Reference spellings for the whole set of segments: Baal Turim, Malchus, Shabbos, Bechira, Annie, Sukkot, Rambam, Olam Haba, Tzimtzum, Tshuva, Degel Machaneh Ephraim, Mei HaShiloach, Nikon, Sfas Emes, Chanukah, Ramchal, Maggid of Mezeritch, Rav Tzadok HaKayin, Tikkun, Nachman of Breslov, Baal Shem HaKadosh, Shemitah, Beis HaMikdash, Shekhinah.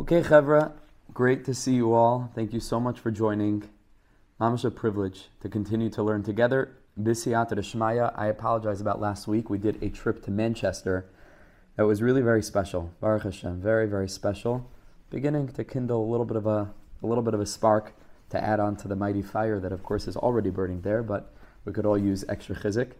Okay, Chevra, great to see you all. Thank you so much for joining. Mamash, a privilege to continue to learn together. B'siyata d'shmaya, I apologize about last week. We did a trip to Manchester. That was really very special. Baruch Hashem, very, very special. Beginning to kindle a little bit of a spark to add on to the mighty fire that, of course, is already burning there, but we could all use extra chizik.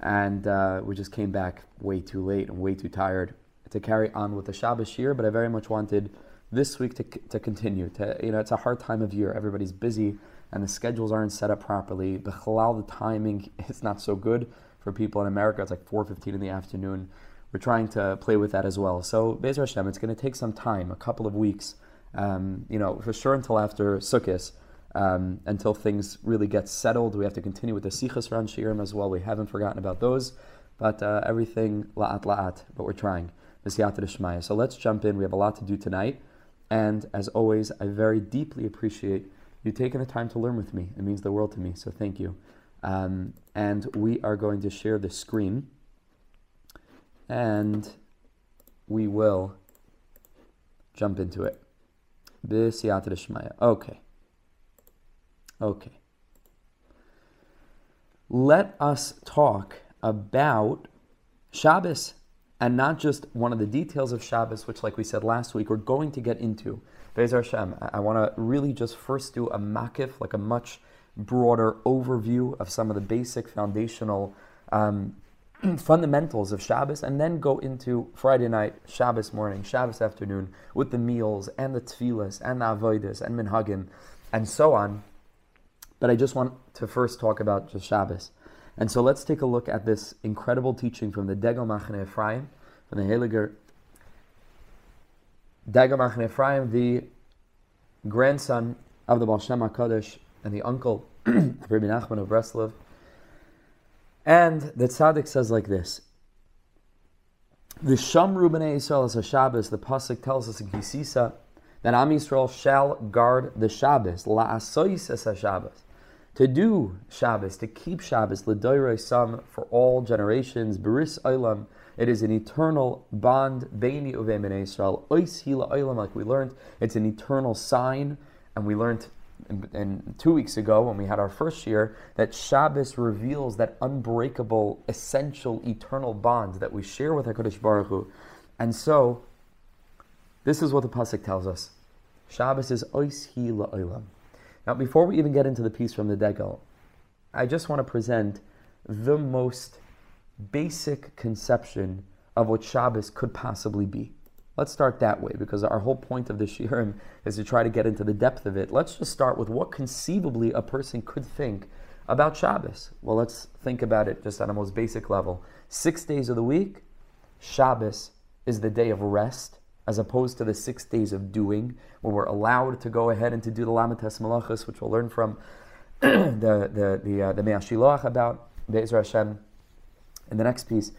And we just came back way too late and way too tired to carry on with the Shabbos shir, but I very much wanted this week to continue. It's a hard time of year. Everybody's busy, and the schedules aren't set up properly. B'chalal, the timing is not so good for people in America. It's like 4:15 in the afternoon. We're trying to play with that as well. So, Be'ez Hashem, it's going to take some time, a couple of weeks, for sure until after Sukkot, until things really get settled. We have to continue with the Sichas around Shirim as well. We haven't forgotten about those, but everything la'at, but we're trying. So let's jump in. We have a lot to do tonight. And as always, I very deeply appreciate you taking the time to learn with me. It means the world to me, so thank you. And we are going to share the screen. And we will jump into it. B'siyata d'shmaya. Okay. Let us talk about Shabbos, and not just one of the details of Shabbos, which, like we said last week, we're going to get into. Be'ez Hashem, I want to really just first do a makif, like a much broader overview of some of the basic foundational fundamentals of Shabbos, and then go into Friday night, Shabbos morning, Shabbos afternoon, with the meals, and the tefillas, and the avodas, and minhagim, and so on. But I just want to first talk about just Shabbos. And so let's take a look at this incredible teaching from the Degel Machaneh Ephraim, from the Heiliger. Degel Machaneh Ephraim, the grandson of the Baal Shem HaKadosh and the uncle of Nachman of Breslov. And the tzaddik says like this: the Shamru B'nei Yisrael as a Shabbos, the pasuk tells us in Kisisa that Am Yisrael shall guard the Shabbos, la'asois as a Shabbos. To do Shabbos, to keep Shabbos, l'doirei sam, for all generations, beris olam, it is an eternal bond, beini uvei b'nei Yisrael, ois hi la'olam, like we learned, it's an eternal sign, and we learned in 2 weeks ago when we had our first year that Shabbos reveals that unbreakable, essential, eternal bond that we share with HaKadosh Baruch Hu. And so, this is what the pasuk tells us: Shabbos is ois hi la'olam. Now, before we even get into the piece from the Degel, I just want to present the most basic conception of what Shabbos could possibly be. Let's start that way, because our whole point of this shiurim is to try to get into the depth of it. Let's just start with what conceivably a person could think about Shabbos. Well, let's think about it just on a most basic level. 6 days of the week, Shabbos is the day of rest, as opposed to the 6 days of doing, where we're allowed to go ahead and to do the Lamites Malachos, which we'll learn from the Mei HaShiloach about, Be'ez Hashem, in the next piece.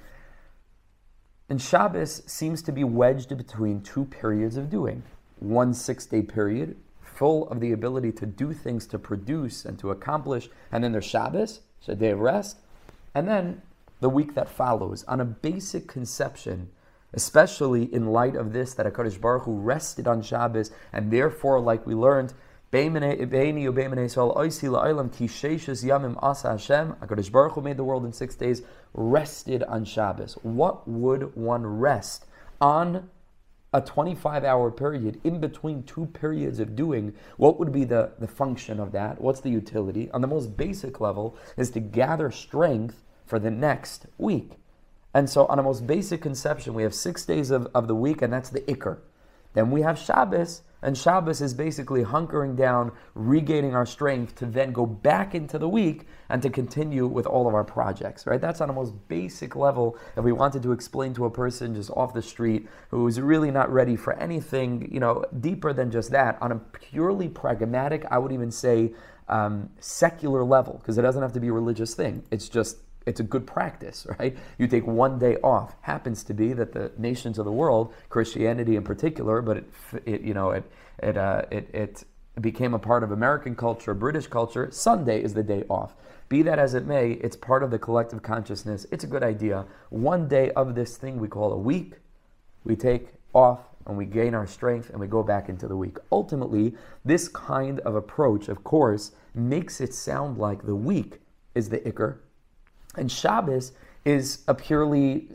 And Shabbos seems to be wedged between two periods of doing. 1 6-day period, full of the ability to do things, to produce and to accomplish, and then there's Shabbos, it's a day of rest, and then the week that follows. On a basic conception, especially in light of this, that HaKadosh Baruch Hu rested on Shabbos, and therefore, like we learned, HaKadosh Baruch Hu made the world in 6 days, rested on Shabbos. What would one rest on a 25-hour period in between two periods of doing? What would be the function of that? What's the utility? On the most basic level is to gather strength for the next week. And so on a most basic conception, we have 6 days of the week, and that's the Iker. Then we have Shabbos, and Shabbos is basically hunkering down, regaining our strength to then go back into the week and to continue with all of our projects, right? That's on a most basic level. If we wanted to explain to a person just off the street who is really not ready for anything, deeper than just that, on a purely pragmatic, I would even say secular level, because it doesn't have to be a religious thing. It's a good practice, right? You take 1 day off. Happens to be that the nations of the world, Christianity in particular, but it became a part of American culture, British culture. Sunday is the day off. Be that as it may, it's part of the collective consciousness. It's a good idea. 1 day of this thing we call a week, we take off and we gain our strength and we go back into the week. Ultimately, this kind of approach, of course, makes it sound like the week is the Iker, and Shabbos is a purely,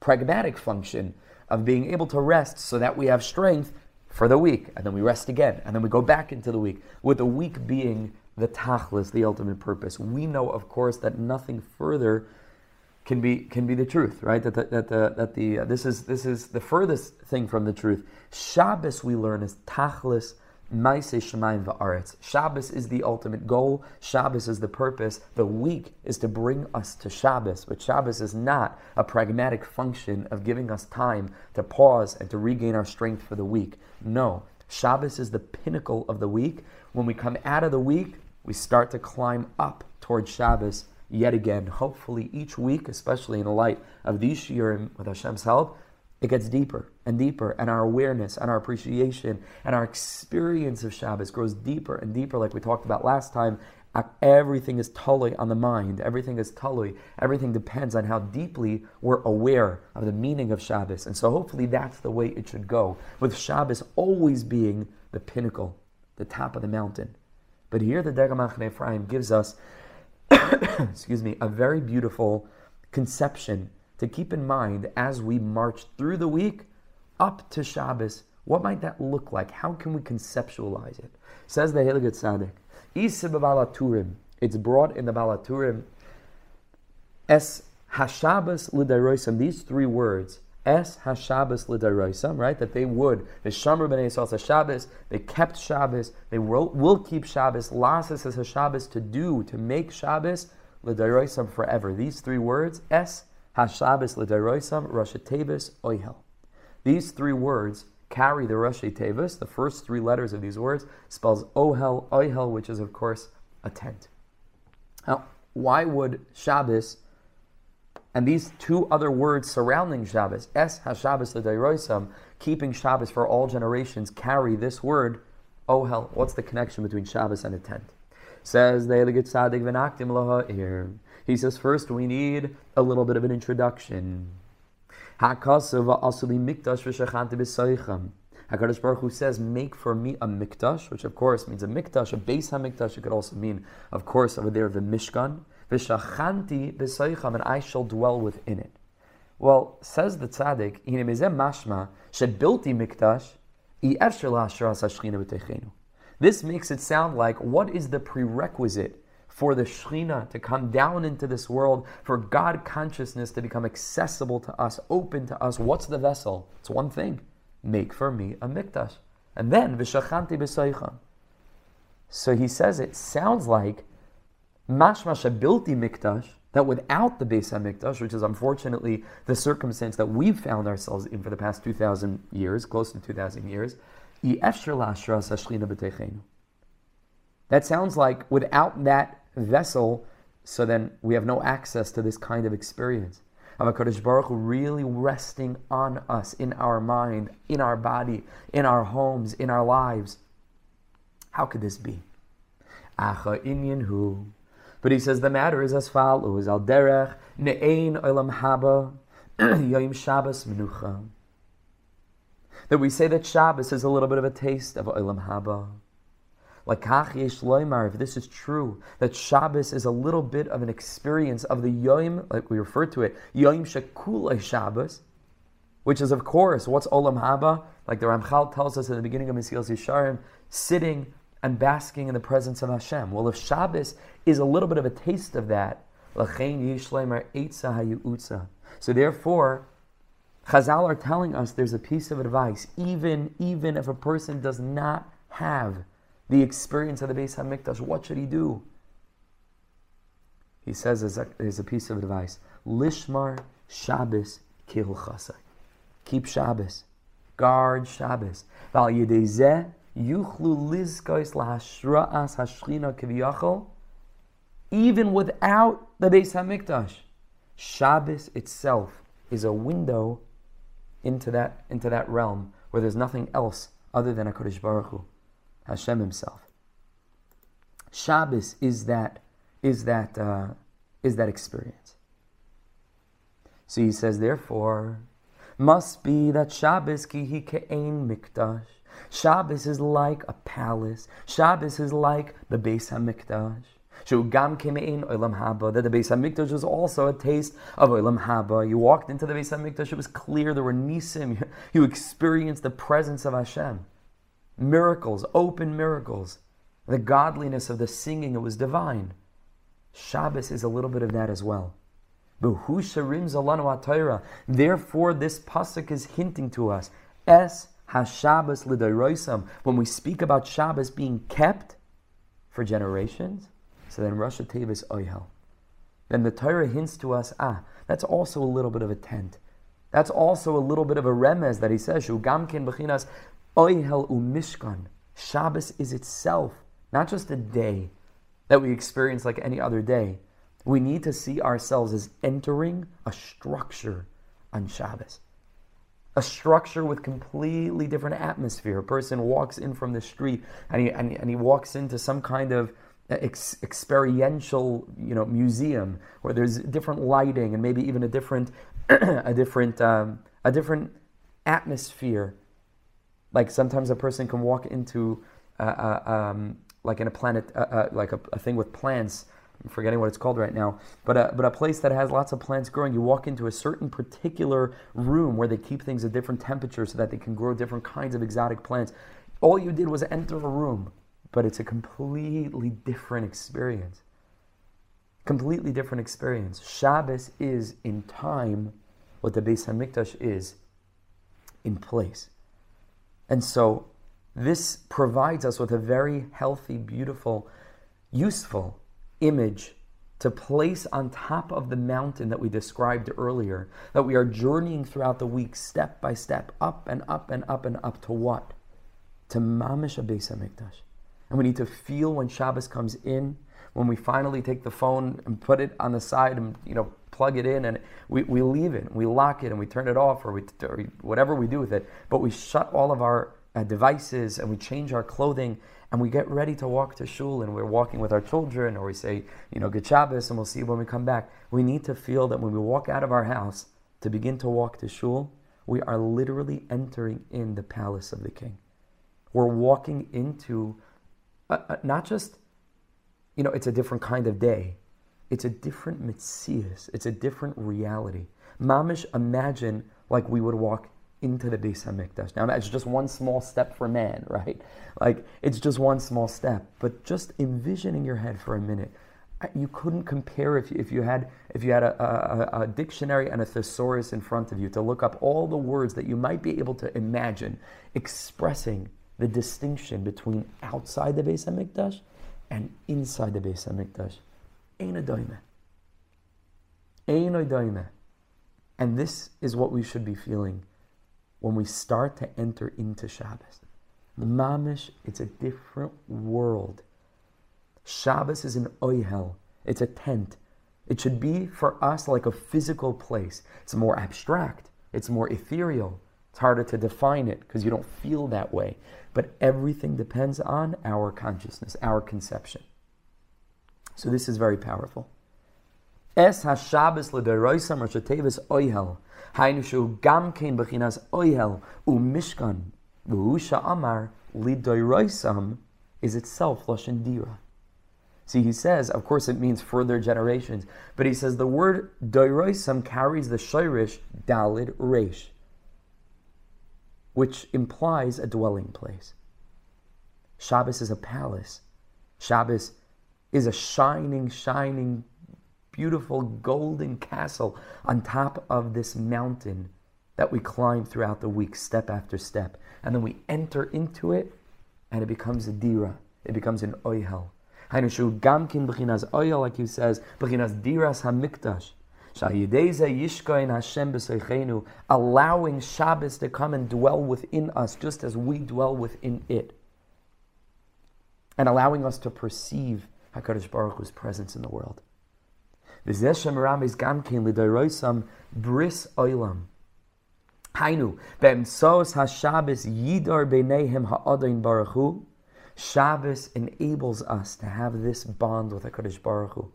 pragmatic function of being able to rest so that we have strength for the week, and then we rest again, and then we go back into the week, with the week being the tachlis, the ultimate purpose. We know, of course, that nothing further can be the truth, right? This is the furthest thing from the truth. Shabbos, we learn, is tachlis maaseh shemayim va'aretz. Shabbos is the ultimate goal. Shabbos is the purpose. The week is to bring us to Shabbos, but Shabbos is not a pragmatic function of giving us time to pause and to regain our strength for the week. No, Shabbos is the pinnacle of the week. When we come out of the week, we start to climb up towards Shabbos. Yet again, hopefully each week, especially in the light of these shiurim, with Hashem's help, it gets deeper and deeper, and our awareness and our appreciation and our experience of Shabbos grows deeper and deeper, like we talked about last time. Everything is talui on the mind. Everything is talui. Everything depends on how deeply we're aware of the meaning of Shabbos. And so hopefully that's the way it should go, with Shabbos always being the pinnacle, the top of the mountain. But here the Degel Machaneh Ephraim gives us a very beautiful conception to keep in mind as we march through the week up to Shabbos. What might that look like? How can we conceptualize it? Says the Hilgut Tzaddik, Isa b'balaturim, it's brought in the balaturim, es hashabbos l'dairoisam, these three words, es hashabbos l'dairoisam, right? That they would, the Shamar b'nei Yisrael hashabbos, they kept Shabbos, they will keep Shabbos, lasses as hashabbos, to do, to make Shabbos, l'dairoisam, forever. These three words, es hashabbos l'dairoisam, Rosh Tevis oihel. These three words carry the Rosh Tevis, the first three letters of these words, spells Ohel, Ohel, which is, of course, a tent. Now, why would Shabbos and these two other words surrounding Shabbos, Es HaShabbos L'Dairoisam, keeping Shabbos for all generations, carry this word, Ohel? What's the connection between Shabbos and a tent? Says the Hilgut Tzaddik V'Nakdim Laha'ir. He says, first we need a little bit of an introduction. HaKadosh Baruch Hu says, make for me a mikdash, which of course means a mikdash, a beis hamikdash. It could also mean, of course, over there, the Mishkan. V'shachanti b'soicham, and I shall dwell within it. Well, says the tzaddik, hine mizem mashma, shebilti mikdash, i'efshir la'asher as hashchina b'teichenu. This makes it sound like, what is the prerequisite for the Shekhinah to come down into this world, for God consciousness to become accessible to us, open to us? What's the vessel? It's one thing. Make for me a mikdash. And then, v'shachanti b'soicham. So he says it sounds like, mashma shabilti mikdash, that without the Beis HaMikdash, which is unfortunately the circumstance that we've found ourselves in for the past 2,000 years, close to 2,000 years, i'efshir la'asher as hashchina b'teichenu. That sounds like without that vessel, so then we have no access to this kind of experience of HaKadosh Baruch Hu really resting on us, in our mind, in our body, in our homes, in our lives. How could this be? Acha inyan hu. But he says the matter is as follows: Al derech ne'ein olam haba yom Shabbos menucha. That we say that Shabbos is a little bit of a taste of olam haba. Lakach yesh loymar, if this is true, that Shabbos is a little bit of an experience of the Yom, like we refer to it, Yom Shekulei Shabbos, which is, of course, what's Olam Haba? Like the Ramchal tells us at the beginning of Mesillas Yesharim, sitting and basking in the presence of Hashem. Well, if Shabbos is a little bit of a taste of that, Lachein yesh loymar eitza hayu'utza. So therefore, Chazal are telling us there's a piece of advice, even if a person does not have the experience of the Beis HaMikdash, what should he do? He says, there's a piece of advice, Lishmar Shabbos Kehilchasai. Keep Shabbos. Guard Shabbos. Val Yedei Zeh Yuchlu Lizkos Lahashra'as Hashchina Kiviyachol. Even without the Beis HaMikdash, Shabbos itself is a window into that realm where there's nothing else other than HaKadosh Baruch Hu, Hashem Himself. Shabbos is that experience. So he says, therefore, must be that Shabbos ki hi ke'ein mikdash. Shabbos is like a palace. Shabbos is like the Beis HaMikdash. Shu gam kemein olam haba. That the Beis HaMikdash was also a taste of olam haba. You walked into the Beis HaMikdash, it was clear there were nisim. You experienced the presence of Hashem. Miracles, open miracles. The godliness of the singing, it was divine. Shabbos is a little bit of that as well. Therefore, this pasuk is hinting to us. Es ha-Shabbos l'dayroisam. When we speak about Shabbos being kept for generations, so then Rosh Tevis Oyhel. Then the Torah hints to us, that's also a little bit of a tent. That's also a little bit of a remez that he says, Shu gamkin b'chinas Oyhel u'mishkan. Shabbos is itself, not just a day that we experience like any other day. We need to see ourselves as entering a structure on Shabbos. A structure with completely different atmosphere. A person walks in from the street and he walks into some kind of experiential, museum where there's different lighting and maybe even a different atmosphere. Like sometimes a person can walk into a thing with plants. I'm forgetting what it's called right now, but a place that has lots of plants growing. You walk into a certain particular room where they keep things at different temperatures so that they can grow different kinds of exotic plants. All you did was enter a room, but it's a completely different experience. Completely different experience. Shabbos is in time what the Beis HaMikdash is in place. And so this provides us with a very healthy, beautiful, useful image to place on top of the mountain that we described earlier, that we are journeying throughout the week, step by step, up and up and up and up to what? To Mamish HaBeis HaMikdash. And we need to feel when Shabbos comes in, when we finally take the phone and put it on the side and plug it in, and we leave it, and we lock it, and we turn it off, or whatever we do with it, but we shut all of our devices, and we change our clothing, and we get ready to walk to shul, and we're walking with our children, or we say, good Shabbos, and we'll see when we come back. We need to feel that when we walk out of our house to begin to walk to shul, we are literally entering in the palace of the King. We're walking into, not just, it's a different kind of day. It's a different Metzias. It's a different reality. Mamish, imagine like we would walk into the Beis HaMikdash. Now that's just one small step for man, right? Like, it's just one small step. But just envision in your head for a minute. You couldn't compare if you had a dictionary and a thesaurus in front of you to look up all the words that you might be able to imagine expressing the distinction between outside the Beis HaMikdash and inside the Beis HaMikdash. Ein odoimeh. And this is what we should be feeling when we start to enter into Shabbos. Mamish, it's a different world. Shabbos is an oihel. It's a tent. It should be for us like a physical place. It's more abstract. It's more ethereal. It's harder to define it because you don't feel that way. But everything depends on our consciousness, our conception. So this is very powerful. Es ha-Shabbos l'dayroisam Rosh Tevis oihel. Hainu shu gam kein b'chinas oihel u'mishkan v'hu sha'amar l'dayroisam is itself lashon dira. See, he says, of course it means further generations, but he says the word dayroisam carries the shayrish dalid resh, which implies a dwelling place. Shabbos is a palace. Shabbos is a shining beautiful golden castle on top of this mountain that we climb throughout the week, step after step. And then we enter into it, and it becomes a dira. It becomes an oihel. Hainushu gamkin b'chinas oihel, like he says, b'chinas diras hamikdash. Allowing Shabbos to come and dwell within us, just as we dwell within it. And allowing us to perceive HaKadosh Baruch Hu's presence in the world. V'zeshem ramis gamkin l'dayroisam bris oilam. Hainu, be'emtsos ha-Shabbos yidor b'neihem ha'adayin Baruch Hu. Shabbos enables us to have this bond with HaKadosh Baruch Hu.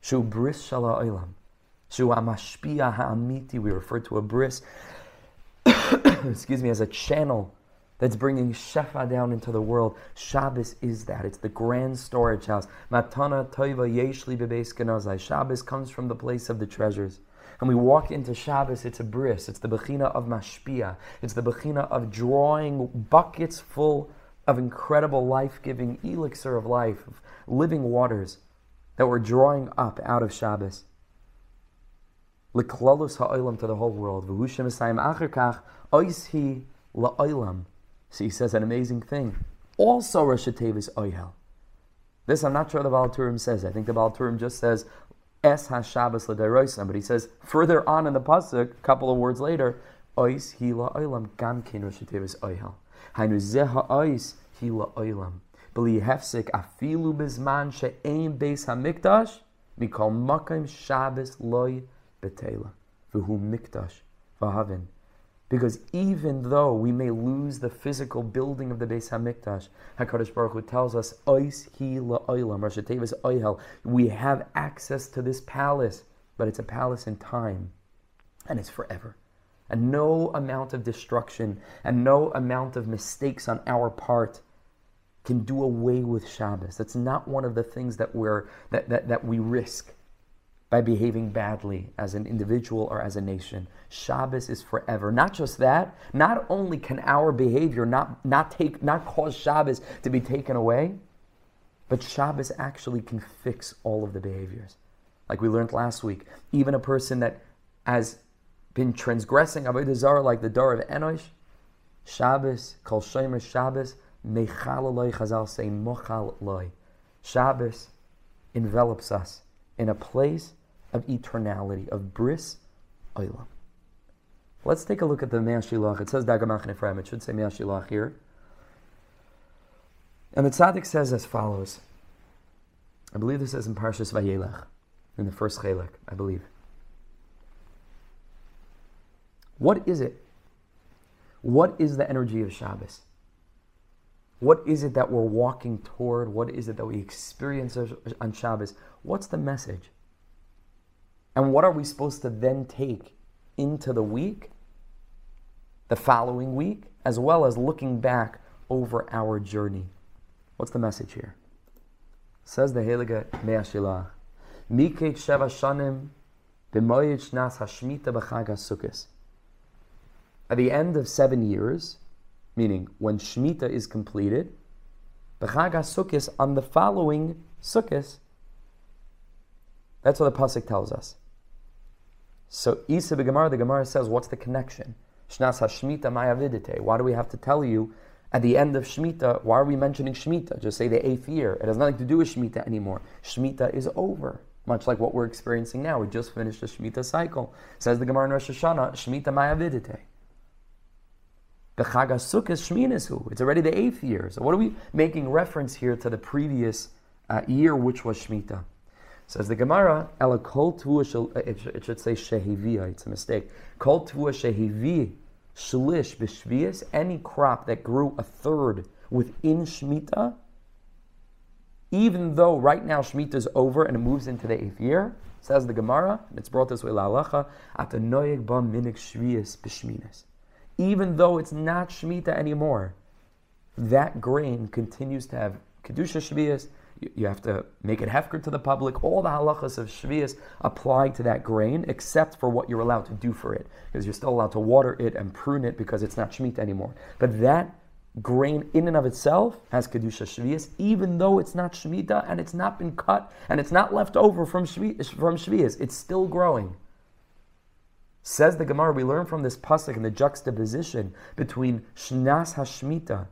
Shu bris shala oilam. Shu HaMashpia HaAmiti, we refer to a bris, excuse me, as a channel that's bringing Shefa down into the world. Shabbos is that. It's the grand storage house. Matana Toiva Yeshli Bebeis Genazai. Shabbos comes from the place of the treasures. And we walk into Shabbos, it's a bris. It's the Bechina of Mashpia. It's the Bechina of drawing buckets full of incredible life-giving elixir of life, of living waters that we're drawing up out of Shabbos. L'klalus ha'olam, to the whole world. V'hu she'mesayim acher kach oishi la'olam. So he says an amazing thing. Also Rosh Tevis Oyhel. This I'm not sure the Baal Turim says. I think the Baal Turim just says Es HaShabbos L'Dairoisam, but he says further on in the Pasuk, a couple of words later, Ois Hila Oilam Gamkin Rosh Tevis Oyhel. Hainu Zeha Ois Hila Oilam. B'li Hefsik Afilu Bizman She'ein Beis HaMikdash Mikol Makayim Shabbos Loi Betela V'hu Mikdash V'havin. Because even though we may lose the physical building of the Beis HaMikdash, HaKadosh Baruch Hu tells us, Ois hi la'olam, Rosh Tevis Oyhel, we have access to this palace, but it's a palace in time, and it's forever. And no amount of destruction, and no amount of mistakes on our part can do away with Shabbos. That's not one of the things that we risk by behaving badly as an individual or as a nation. Shabbos is forever. Not just that, not only can our behavior not cause Shabbos to be taken away, but Shabbos actually can fix all of the behaviors. Like we learned last week, even a person that has been transgressing Avodah Zarah like the Dor of Enosh, Shabbos, Kol Shomer Shabbos, Mechal Eloi, Chazal say Mochal Eloi. Shabbos envelops us in a place of eternality, of bris olam. Let's take a look at the Mei HaShiloach. It says Degel Machaneh Ephraim. It should say Mei HaShiloach here. And the tzaddik says as follows. I believe this is in Parshas Vayelech, in the first chelek, I believe. What is it? What is the energy of Shabbos? What is it that we're walking toward? What is it that we experience on Shabbos? What's the message? And what are we supposed to then take into the week, the following week, as well as looking back over our journey? What's the message here? Says the Heilige Mei HaShiloach, Mikei Sheva Shanim B'moyed Shnas HaShmita B'chag HaSukkos. At the end of 7 years, meaning when Shemitah is completed, B'chag HaSukkos, on the following Sukkos. That's what the Pasuk tells us. So Isa B'Gemara, the Gemara says, what's the connection? Shnas HaShemitah Mayavidite. Why do we have to tell you at the end of Shemitah? Why are we mentioning Shemitah? Just say the 8th year. It has nothing to do with Shemitah anymore. Shemitah is over, much like what we're experiencing now. We just finished the Shemitah cycle. Says the Gemara in Rosh Hashanah, Shemitah Mayavidite. The Chag HaSukkos Shminesu. It's already the 8th year. So what are we making reference here to the previous year, which was Shemitah? Says the Gemara, Ela kol tevuah, it should say shehiviah, it's a mistake. Kol tevuah shehivi shlish b'shvius, any crop that grew a third within Shemitah, even though right now Shemitah is over and it moves into the 8th year, says the Gemara, and it's brought this way la'alacha, ata noyeg ba minig shvius b'shminis. Even though it's not Shemitah anymore, that grain continues to have kedusha shvius. You have to make it hefker to the public. All the halachas of Shvius apply to that grain, except for what you're allowed to do for it, because you're still allowed to water it and prune it because it's not Shemitah anymore. But that grain in and of itself has Kedusha Shvius, even though it's not Shemitah and it's not been cut and it's not left over from Shvius. It's still growing. Says the Gemara, we learn from this pasuk and the juxtaposition between Shnas HaShemitah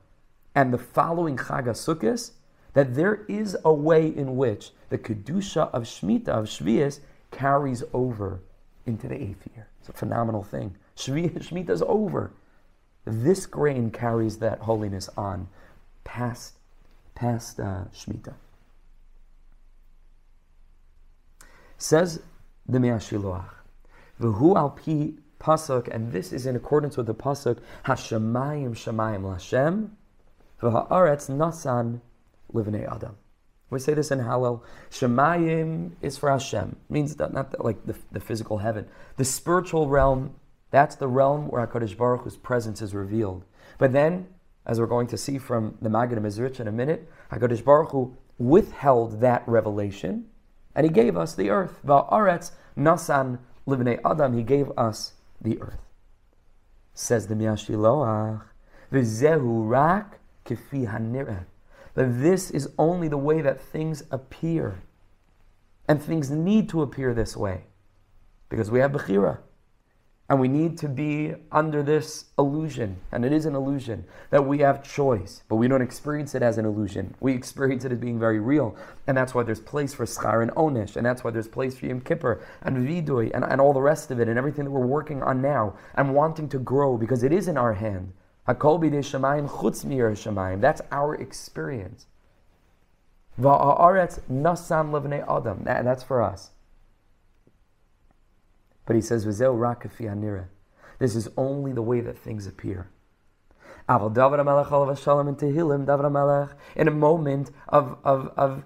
and the following Chag HaSukkos, that there is a way in which the Kedusha of Shemitah, of Shvius, carries over into the 8th year. It's a phenomenal thing. Shemitah is over. This grain carries that holiness on past Shemitah. Says the Mei HaShiloach, V'hu al pi pasuk, and this is in accordance with the pasuk, Hashemayim Shemayim L'Hashem, V'ha'aretz Nasan Livnei Adam. We say this in Hallel. Shemayim is for Hashem. It means that, not that, like the physical heaven. The spiritual realm, that's the realm where HaKadosh Baruch Hu's presence is revealed. But then, as we're going to see from the Maggid of Mezeritch in a minute, HaKadosh Baruch Hu withheld that revelation, and He gave us the earth. Va'aretz nasan livnei adam. He gave us the earth. Says the Mei HaShiloach, v'zehu rak kifi hanireh. That this is only the way that things appear. And things need to appear this way. Because we have Bechira. And we need to be under this illusion. And it is an illusion that we have choice. But we don't experience it as an illusion. We experience it as being very real. And that's why there's place for Schar and Onesh. And that's why there's place for Yom Kippur and Vidui and all the rest of it. And everything that we're working on now. And wanting to grow because it is in our hand. Hakol b'idei Shemayim chutz mi'ir Shemayim. That's our experience. Va'aretz nasan l'bnei Adam. That's for us. But he says, v'zeu rak kafi hanireh. This is only the way that things appear. Aval David HaMelech alav hashalom in Tehillim, David HaMelech, in a moment of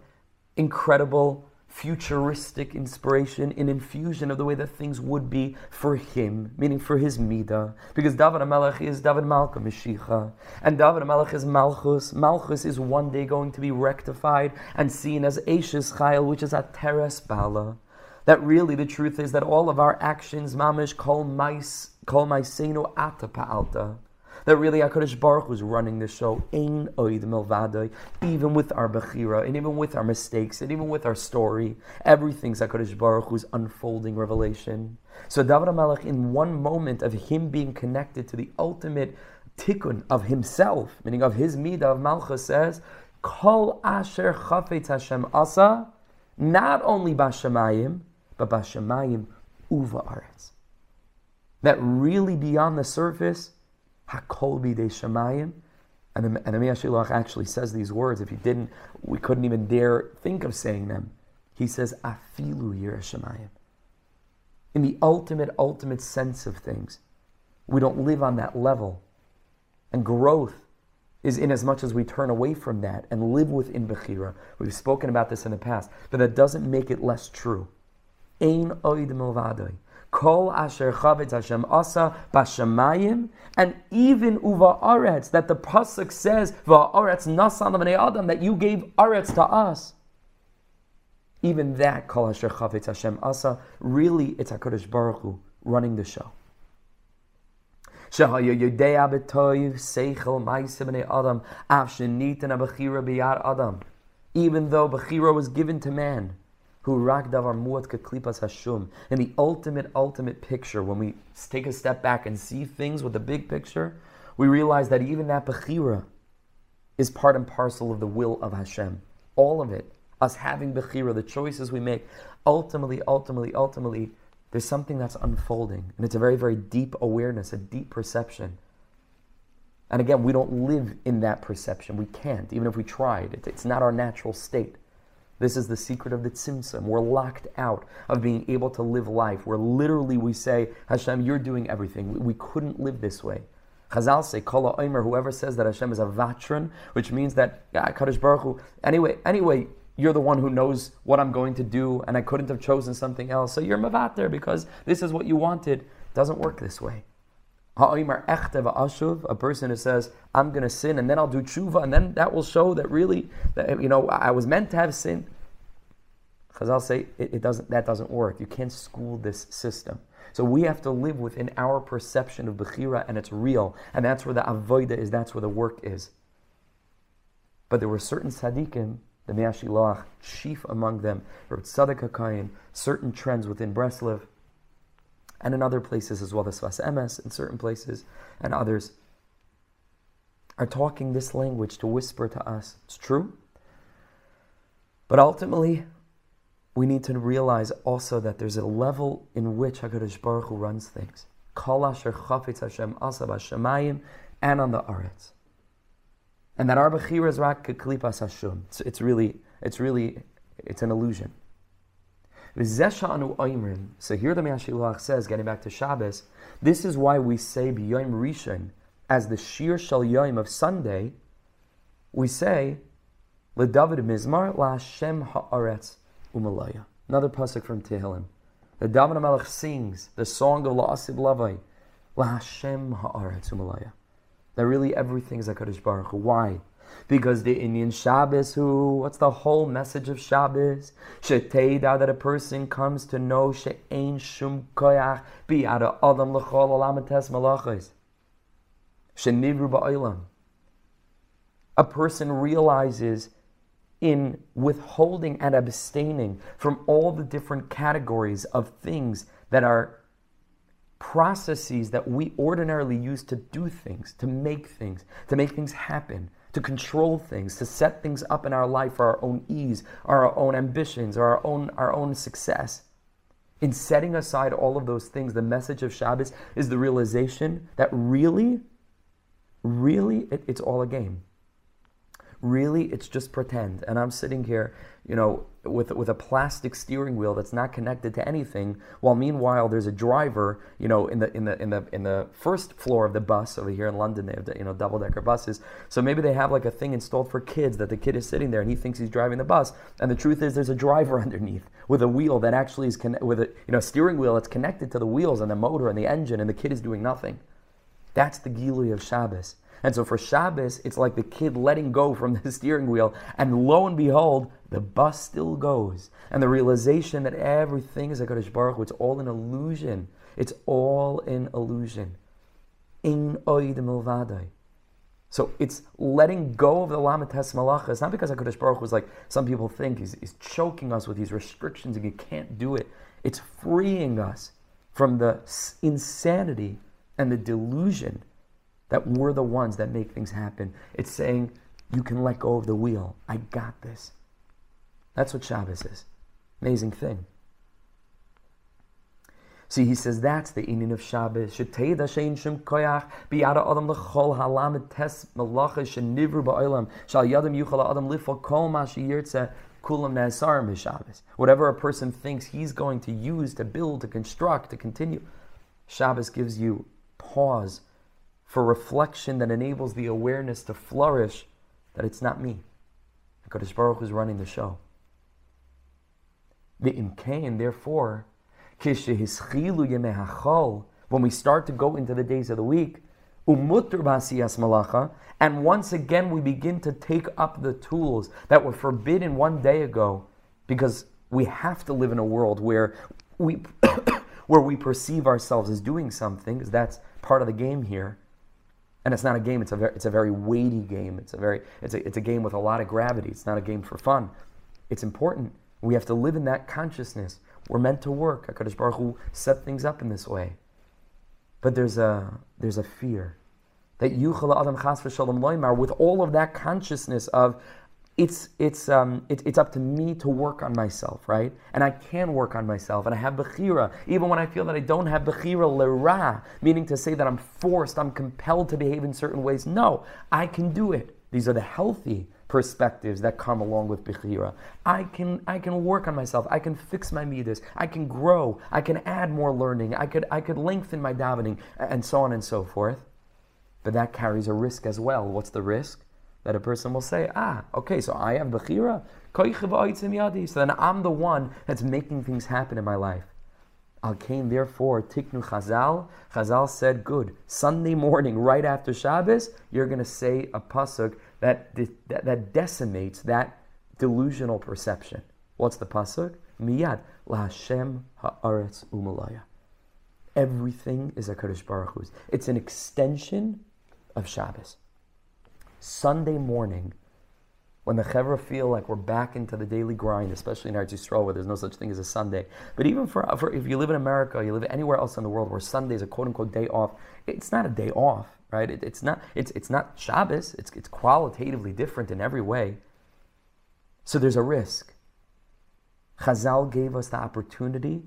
incredible, futuristic inspiration, an infusion of the way that things would be for him, meaning for his midah, because David HaMelech is David Malka Meshicha, and David HaMelech is Malchus. Malchus is one day going to be rectified and seen as Eishes Chayil, which is a teres bala. That really the truth is that all of our actions, mamish kol ma'aseinu ata pa'alta. That really HaKadosh Baruch was running the show, ein oid milvadai, even with our bechira, and even with our mistakes, and even with our story, everything's HaKadosh Baruch Hu's unfolding revelation. So David HaMelech, in one moment of him being connected to the ultimate tikkun of himself, meaning of his midah of Malchus, says, kol asher chafetz Hashem asa, not only bashamayim, but bashamayim uva aretz. That really beyond the surface, Hakol b'idei Shemayim, and the Mei HaShiloach actually says these words. If you didn't, we couldn't even dare think of saying them. He says, afilu yireh Shemayim. In the ultimate sense of things, we don't live on that level. And growth is in as much as we turn away from that and live within Bechira. We've spoken about this in the past, but that doesn't make it less true. Ein oid milvadoi. Kol asher chavetz Hashem asa bashamayim, and even uva aretz, that the pasuk says va'aretz nasan l'bnei adam, that you gave aretz to us. Even that kol asher chavetz Hashem asa, really it's HaKadosh Baruch Hu running the show. Shehaya yodea b'toiv seichel ma'aseh bnei adam av shenitna bechira b'yad adam. Even though bechira was given to man, who rak davar muat keklipas hashum. In the ultimate picture, when we take a step back and see things with the big picture, we realize that even that bechira is part and parcel of the will of Hashem. All of it, us having bechira, the choices we make, ultimately, there's something that's unfolding. And it's a very, very deep awareness, a deep perception. And again, we don't live in that perception. We can't, even if we tried. It's not our natural state. This is the secret of the tzimtzum. We're locked out of being able to live life, where literally we say, Hashem, you're doing everything. We couldn't live this way. Chazal say, Kol ha'omer, whoever says that Hashem is a vatran, which means that, HaKadosh Baruch Hu, anyway, you're the one who knows what I'm going to do, and I couldn't have chosen something else, so you're mevater, because this is what you wanted. Doesn't work this way. Ha'omer echte va'ashuv, a person who says, I'm going to sin and then I'll do tshuva and then that will show that really, I was meant to have sin. Chazal say, that doesn't work. You can't school this system. So we have to live within our perception of Bechira, and it's real. And that's where the avodah is, that's where the work is. But there were certain tzaddikim, the Mei HaShiloach, chief among them, Rav Tzadok HaKayin, certain trends within Breslov, and in other places as well, the Sfas Emes, in certain places, and others, are talking this language to whisper to us. It's true. But ultimately, we need to realize also that there's a level in which HaKadosh Baruch Hu runs things. Kol asher chafetz Hashem asa b'shamayim and on the aretz. And that our bechira is rak keklipas hashum. It's an illusion. So here the Mei HaShiloach says, getting back to Shabbos, this is why we say b'yom rishon, as the shir shel yom of Sunday, we say LeDavid Mizmar LaHashem Haaretz Umalaya. Another pasuk from Tehillim. The David HaMelech sings the song of LaAsib Lavai LaHashem Haaretz Umalaya. That really everything is HaKadosh Baruch Hu. Why? Because the Indian Shabbos, what's the whole message of Shabbos? Sheteida, that a person comes to know she'ein shum koyach bi'ada adam l'chol alamates malachis. She'nivru ba'olam. A person realizes in withholding and abstaining from all the different categories of things that are processes that we ordinarily use to do things, to make things happen, to control things, to set things up in our life for our own ease, our own ambitions, or our own success. In setting aside all of those things, the message of Shabbos is the realization that really, it's all a game. Really, it's just pretend. And I'm sitting here, with a plastic steering wheel that's not connected to anything, while meanwhile there's a driver, in the first floor of the bus over here in London. They have double-decker buses. So maybe they have like a thing installed for kids that the kid is sitting there and he thinks he's driving the bus. And the truth is, there's a driver underneath with a wheel that actually is with a steering wheel that's connected to the wheels and the motor and the engine, and the kid is doing nothing. That's the Gilui of Shabbos. And so for Shabbos, it's like the kid letting go from the steering wheel, and lo and behold, the bus still goes. And the realization that everything is HaKadosh Baruch Hu, it's all an illusion. It's all an illusion. In oid milvadai. So it's letting go of the lamates malacha. It's not because HaKadosh Baruch Hu is like some people think, he's choking us with these restrictions and you can't do it. It's freeing us from the insanity and the delusion that we're the ones that make things happen. It's saying, you can let go of the wheel. I got this. That's what Shabbos is. Amazing thing. See, he says, that's the inyan of Shabbos. Whatever a person thinks he's going to use, to build, to construct, to continue, Shabbos gives you pause for reflection that enables the awareness to flourish that it's not me. HaKadosh Baruch Hu is running the show. The Imkain, therefore, when we start to go into the days of the week, and once again we begin to take up the tools that were forbidden one day ago, because we have to live in a world where we perceive ourselves as doing something, because that's part of the game here. And it's not a game, it's a very weighty game. It's a game with a lot of gravity. It's not a game for fun. It's important. We have to live in that consciousness. We're meant to work. HaKadosh Baruch Hu set things up in this way. But there's a fear that Yuchal Adam Chas V'Shalom Loimar, with all of that consciousness of it's up to me to work on myself, right? And I can work on myself, and I have bechira. Even when I feel that I don't have bechira l'ra, meaning to say that I'm forced, I'm compelled to behave in certain ways. No, I can do it. These are the healthy perspectives that come along with bechira. I can work on myself. I can fix my midas. I can grow. I can add more learning. I could lengthen my davening, and so on and so forth. But that carries a risk as well. What's the risk? That a person will say, okay, so I have bechira, so then I'm the one that's making things happen in my life. Al Kain, therefore, tiknu Chazal. Chazal said, good, Sunday morning, right after Shabbos, you're going to say a pasuk that decimates that delusional perception. What's the pasuk? Miyad, LaHashem Haaretz Umalaya. Everything is HaKadosh Baruch Hu's. It's an extension of Shabbos. Sunday morning, when the chevra feel like we're back into the daily grind, especially in Eretz Yisrael where there's no such thing as a Sunday. But even for if you live in America, you live anywhere else in the world where Sunday is a quote-unquote day off, it's not a day off, right? It's not Shabbos. It's qualitatively different in every way. So there's a risk. Chazal gave us the opportunity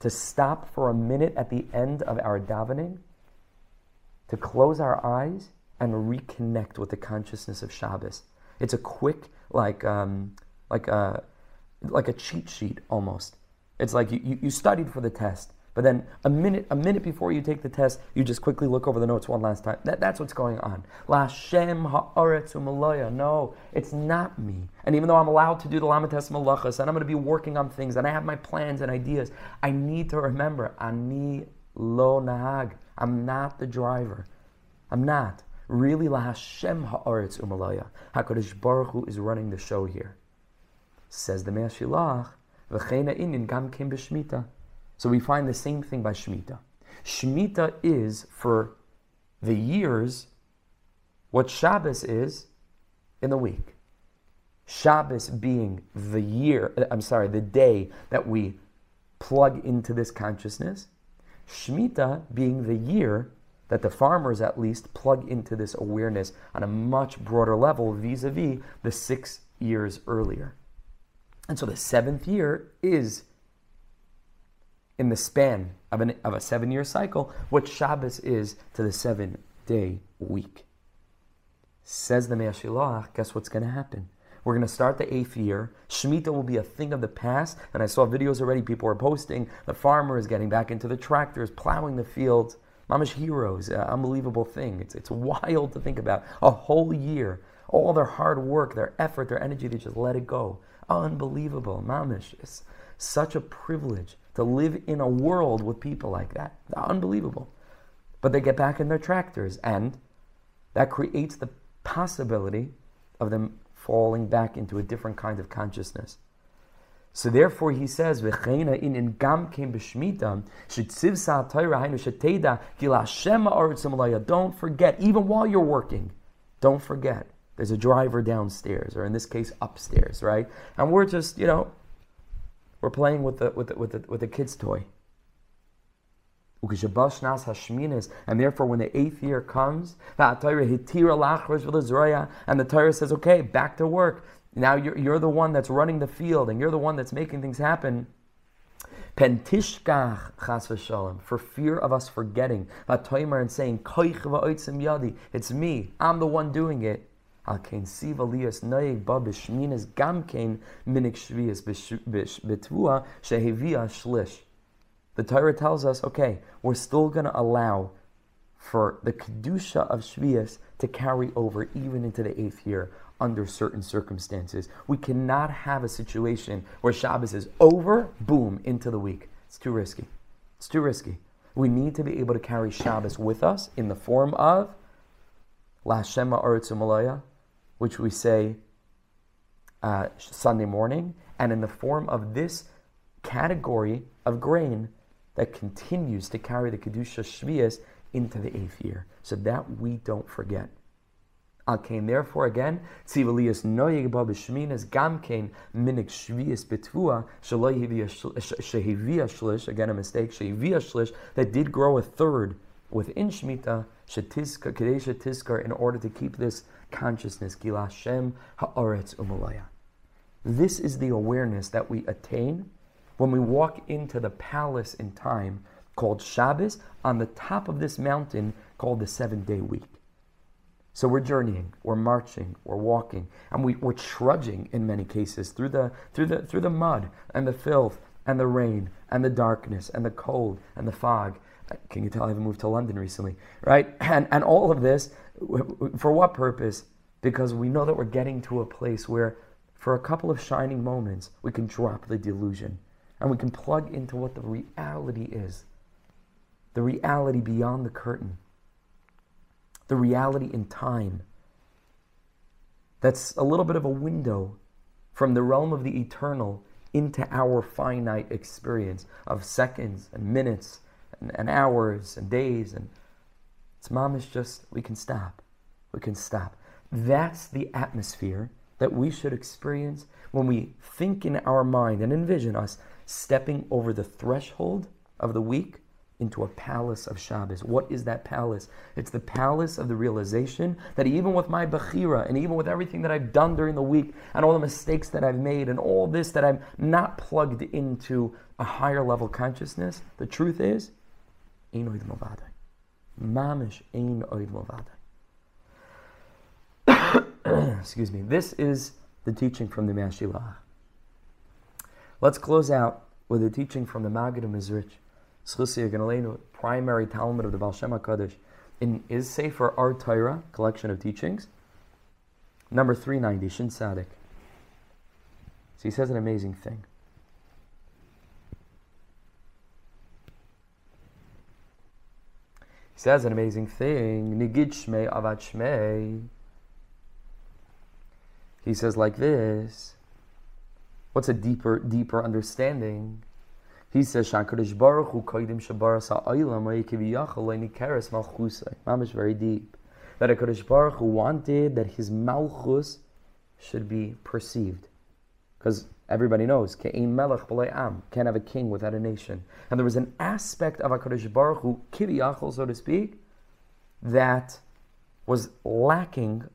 to stop for a minute at the end of our davening, to close our eyes, and reconnect with the consciousness of Shabbos. It's a quick, like a cheat sheet almost. It's like you studied for the test. But then a minute before you take the test, you just quickly look over the notes one last time. That's what's going on. L'Hashem ha'aretz u'malaya. No, it's not me. And even though I'm allowed to do the Lamites Malachas, and I'm going to be working on things, and I have my plans and ideas, I need to remember, Ani lo nahag. I'm not the driver. I'm not. Really, L'Hashem ha'aretz u'malaya. HaKadosh Baruch Hu is running the show here. Says the Mei HaShiloach, V'chein ha'inyan gam kein b'shmita. So we find the same thing by Shemitah. Shemitah is, for the years, what Shabbos is in the week. Shabbos being the day that we plug into this consciousness. Shemitah being the year that the farmers at least plug into this awareness on a much broader level vis-a-vis the 6 years earlier. And so the seventh year is, in the span of a 7-year cycle, what Shabbos is to the 7-day week. Says the Mei HaShiloach, guess what's going to happen? We're going to start the 8th year. Shemitah will be a thing of the past. And I saw videos already, people are posting. The farmer is getting back into the tractors, plowing the fields. Mamash heroes, unbelievable thing. It's wild to think about. A whole year, all their hard work, their effort, their energy, they just let it go. Unbelievable, Mamash. It's such a privilege to live in a world with people like that. Unbelievable. But they get back in their tractors, and that creates the possibility of them falling back into a different kind of consciousness. So therefore he says, don't forget, even while you're working, don't forget. There's a driver downstairs, or in this case, upstairs, right? And we're just, we're playing with the kid's toy. And therefore, when the 8th year comes, and the Torah says, okay, back to work. Now you're the one that's running the field, and you're the one that's making things happen. For fear of us forgetting, and saying, it's me, I'm the one doing it. The Torah tells us, okay, we're still going to allow for the Kedusha of Shvias to carry over even into the 8th year under certain circumstances. We cannot have a situation where Shabbos is over, boom, into the week. It's too risky. It's too risky. We need to be able to carry Shabbos with us in the form of L'Hashem ha'aretz u'malaya, which we say Sunday morning, and in the form of this category of grain that continues to carry the Kedusha Shvias into the 8th year, so that we don't forget. Al kain, therefore, again, tziv aliyas noyeg ba b'shminas gam kain minik shvias b'tvuah shehivia shlish, again a mistake, shehivia shlish, that did grow a third within Shemitah, Kadesha Tiskar, in order to keep this consciousness. Gila Shem Ha'aretz Umalaya. This is the awareness that we attain when we walk into the palace in time called Shabbos on the top of this mountain called the 7-day week. So we're journeying, we're marching, we're walking, and we're trudging in many cases through the mud and the filth and the rain and the darkness and the cold and the fog. Can you tell I haven't moved to London recently, right? And all of this, for what purpose? Because we know that we're getting to a place where, for a couple of shining moments, we can drop the delusion. And we can plug into what the reality is. The reality beyond the curtain. The reality in time. That's a little bit of a window from the realm of the eternal into our finite experience of seconds and minutes and hours and days, and it's mamish. Just we can stop. That's the atmosphere that we should experience when we think in our mind and envision us stepping over the threshold of the week into a palace of Shabbos. What is that palace? It's the palace of the realization that even with my bechira, and even with everything that I've done during the week, and all the mistakes that I've made, and all this that I'm not plugged into a higher level consciousness, the truth is, ein od milvado. Mamish ein od milvado. Excuse me. This is the teaching from the Mei HaShiloach. Let's close out with a teaching from the Maggid of Mezeritch, Sfas Emes, primary Talmud of the Baal Shem HaKadosh, in his Sefer Ar Torah, collection of teachings, number 390, Shin Sadik. So he says an amazing thing. He says an amazing thing. Nigid Shmei Avad Shmei. He says like this. What's a deeper understanding? He says, "Shakadosh Baruch Hu Kodim Shabaras Ha'Olam Ha'Yikiviyachal Le'Nikares Malchusay." Mamish, very deep. That Hakadosh Baruch Hu wanted that his Malchus should be perceived, because everybody knows Ke'ein Melech B'lei Am, can't have a king without a nation. And there was an aspect of Hakadosh Baruch Hu Kiviyachal, so to speak, that was lacking,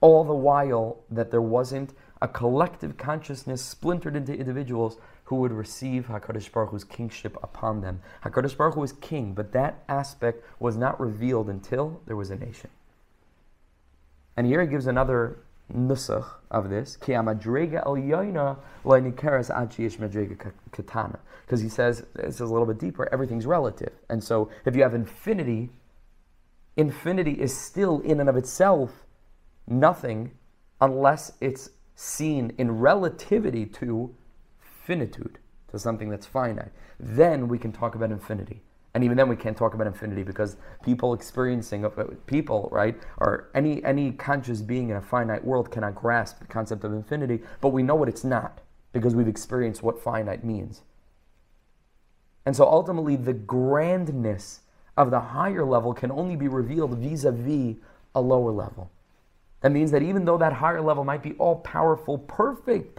all the while that there wasn't a collective consciousness splintered into individuals who would receive HaKadosh Baruch Hu's kingship upon them. HaKadosh Baruch Hu is king, but that aspect was not revealed until there was a nation. And here he gives another nusach of this, because he says, this is a little bit deeper, everything's relative. And so if you have infinity, infinity is still in and of itself nothing unless it's seen in relativity to finitude, to something that's finite. Then we can talk about infinity. And even then we can't talk about infinity, because people, right, or any conscious being in a finite world cannot grasp the concept of infinity, but we know what it's not, because we've experienced what finite means. And so ultimately the grandness of the higher level can only be revealed vis-a-vis a lower level. That means that even though that higher level might be all-powerful, perfect,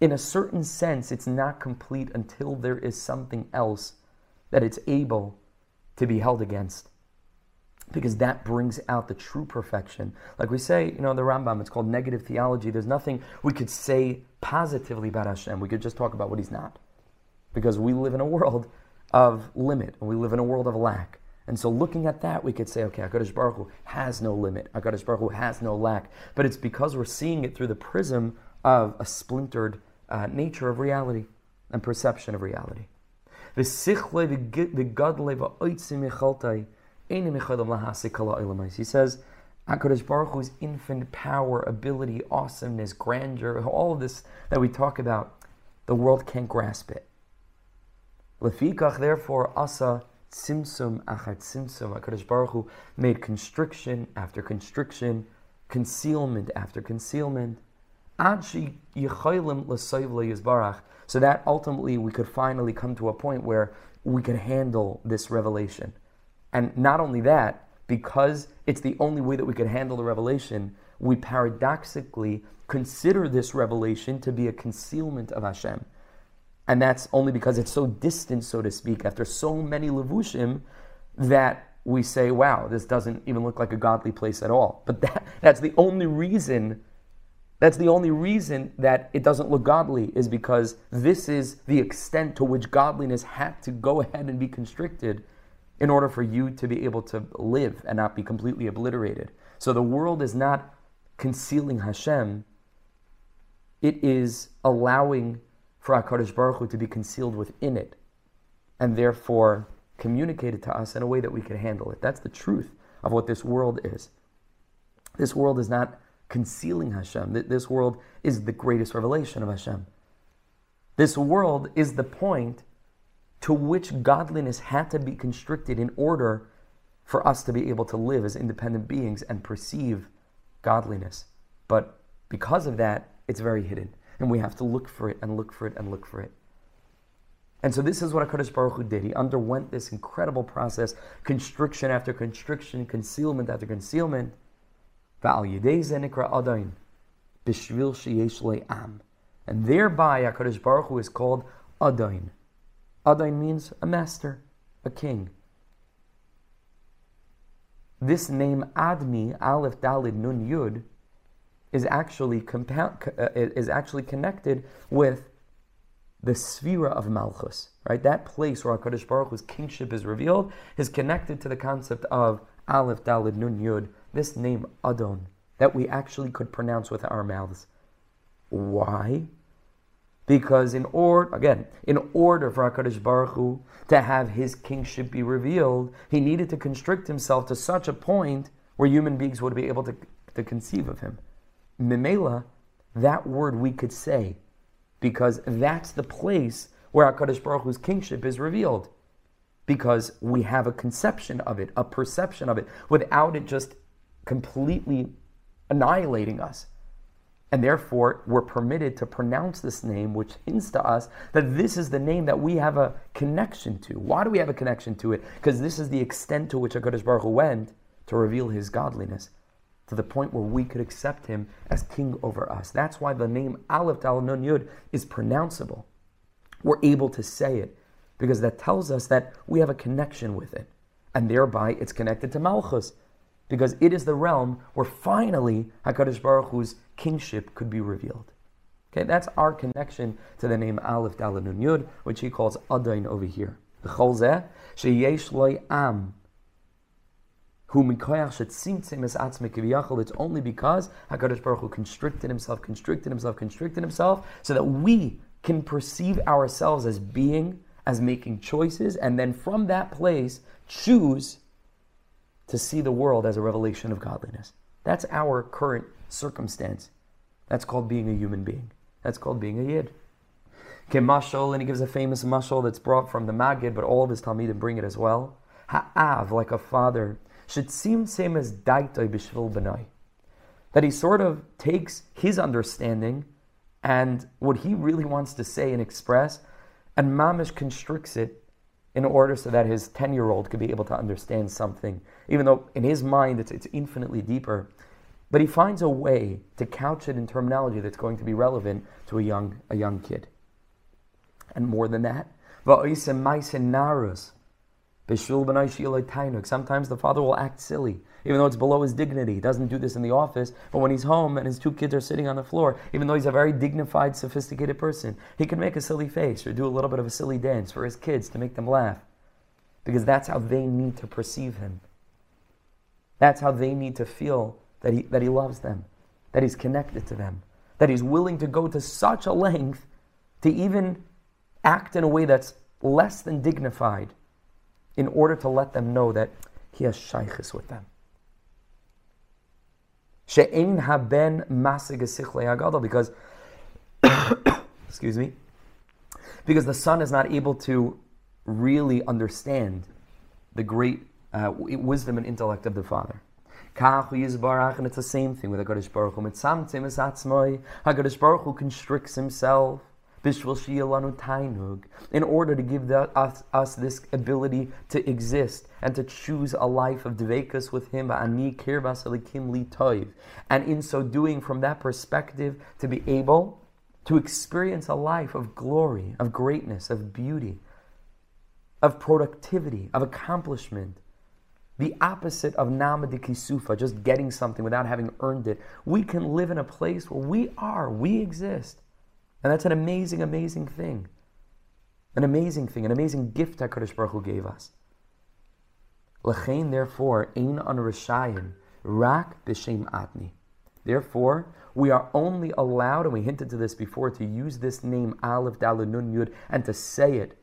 in a certain sense, it's not complete until there is something else that it's able to be held against, because that brings out the true perfection. Like we say, the Rambam, it's called negative theology. There's nothing we could say positively about Hashem. We could just talk about what He's not, because we live in a world of limit, and we live in a world of lack. And so looking at that, we could say, okay, HaKadosh Baruch Hu has no limit. HaKadosh Baruch Hu has no lack. But it's because we're seeing it through the prism of a splintered nature of reality and perception of reality. He says, HaKadosh Baruch Hu's infinite power, ability, awesomeness, grandeur, all of this that we talk about, the world can't grasp it. Lefikach, therefore, asa Simsum achat simsum. HaKadosh Baruch Hu made constriction after constriction, concealment after concealment, ad she yichaylim l'sayv le'yizbarach, so that ultimately we could finally come to a point where we could handle this revelation. And not only that, because it's the only way that we could handle the revelation, we paradoxically consider this revelation to be a concealment of Hashem. And that's only because it's so distant, so to speak, after so many levushim, that we say, wow, this doesn't even look like a godly place at all. But that's the only reason that it doesn't look godly, is because this is the extent to which godliness had to go ahead and be constricted in order for you to be able to live and not be completely obliterated. So the world is not concealing Hashem. It is allowing for HaKadosh Baruch Hu to be concealed within it, and therefore communicated to us in a way that we could handle it. That's the truth of what this world is. This world is not concealing Hashem. This world is the greatest revelation of Hashem. This world is the point to which godliness had to be constricted in order for us to be able to live as independent beings and perceive godliness. But because of that, it's very hidden. And we have to look for it, and look for it, and look for it. And so this is what HaKadosh Baruch Hu did. He underwent this incredible process, constriction after constriction, concealment after concealment. And thereby HaKadosh Baruch Hu is called Adain. Adain means a master, a king. This name Admi, Aleph Dalid Nun Yud, is actually connected with the sphera of Malchus, right? That place where HaKadosh Baruch Hu's kingship is revealed is connected to the concept of Aleph, Dalid, Nun, Yud, this name Adon, that we actually could pronounce with our mouths. Why? Because in order for HaKadosh Baruch Hu to have his kingship be revealed, he needed to constrict himself to such a point where human beings would be able to conceive of him. Memela, that word we could say, because that's the place where HaKadosh Baruch Hu's kingship is revealed. Because we have a conception of it, a perception of it, without it just completely annihilating us. And therefore, we're permitted to pronounce this name, which hints to us that this is the name that we have a connection to. Why do we have a connection to it? Because this is the extent to which HaKadosh Baruch Hu went to reveal his godliness, to the point where we could accept him as king over us. That's why the name Aleph Tal Nun Yud is pronounceable. We're able to say it, because that tells us that we have a connection with it. And thereby, it's connected to Malchus, because it is the realm where finally HaKadosh Baruch Hu's kingship could be revealed. Okay, that's our connection to the name Aleph Dalet Nun Yud, which he calls Adain over here. B'chol zeh sheyesh lo am hu mikoyach shetzimtzim es atzmei kiviyachol. It's only because HaKadosh Baruch Hu constricted himself, so that we can perceive ourselves as being, as making choices, and then from that place choose to see the world as a revelation of godliness. That's our current circumstance. That's called being a human being. That's called being a Yid. Kemashol, and he gives a famous mashal that's brought from the Maggid, but all of his Talmidim bring it as well. Ha'av, like a father, shetzimtzem es daitoi b'shvil b'nai. That he sort of takes his understanding and what he really wants to say and express, and mamish constricts it in order so that his 10-year-old could be able to understand something, even though in his mind it's infinitely deeper. But he finds a way to couch it in terminology that's going to be relevant to a young kid. And more than that, sometimes the father will act silly, even though it's below his dignity. He doesn't do this in the office, but when he's home and his two kids are sitting on the floor, even though he's a very dignified, sophisticated person, he can make a silly face or do a little bit of a silly dance for his kids to make them laugh, because that's how they need to perceive him. That's how they need to feel that he loves them, that he's connected to them, that he's willing to go to such a length to even act in a way that's less than dignified in order to let them know that he has shaykhis with them. She'ein haben masig esichlei hagadol, because excuse me, because the son is not able to really understand the great wisdom and intellect of the father. Kach yizbarach, and it's the same thing with HaKadosh Baruch Hu. Mitzamtzim es atzmai, HaKadosh Baruch Hu constricts himself, bishvil shi'eh lanu tainug, in order to give us this ability to exist and to choose a life of dveikus with him, ani kirvas elikim li toiv, and in so doing, from that perspective, to be able to experience a life of glory, of greatness, of beauty, of productivity, of accomplishment. The opposite of nama de kisufa, just getting something without having earned it. We can live in a place where we exist. And that's an amazing, amazing thing. An amazing gift that HaKadosh Baruch Hu gave us. L'chein, therefore, ein an rishayim, rak b'shem atni. Therefore, we are only allowed, and we hinted to this before, to use this name, Aleph Dalet Nun Yud, and to say it.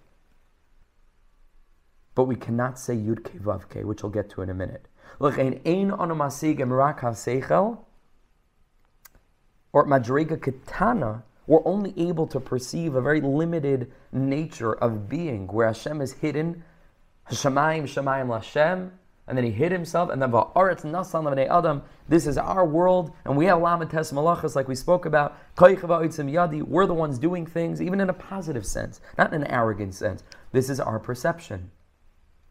But we cannot say Yud Kei Vav Kei, which we'll get to in a minute. L'chein ein anu masigim rak haseichel, or madrega ketana. We're only able to perceive a very limited nature of being, where Hashem is hidden, Hashemayim Shemayim L'Hashem, and then He hid Himself, and then Va'aretz Nasan L'Bnei Adam. This is our world, and we have Lamates Malachas, like we spoke about. Koich Va'otzim Yadi. We're the ones doing things, even in a positive sense, not in an arrogant sense. This is our perception,